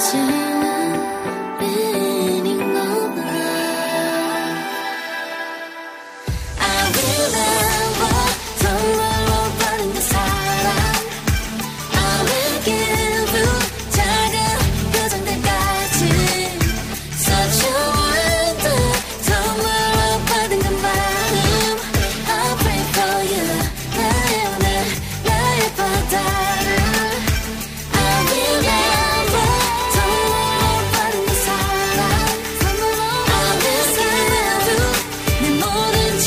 지나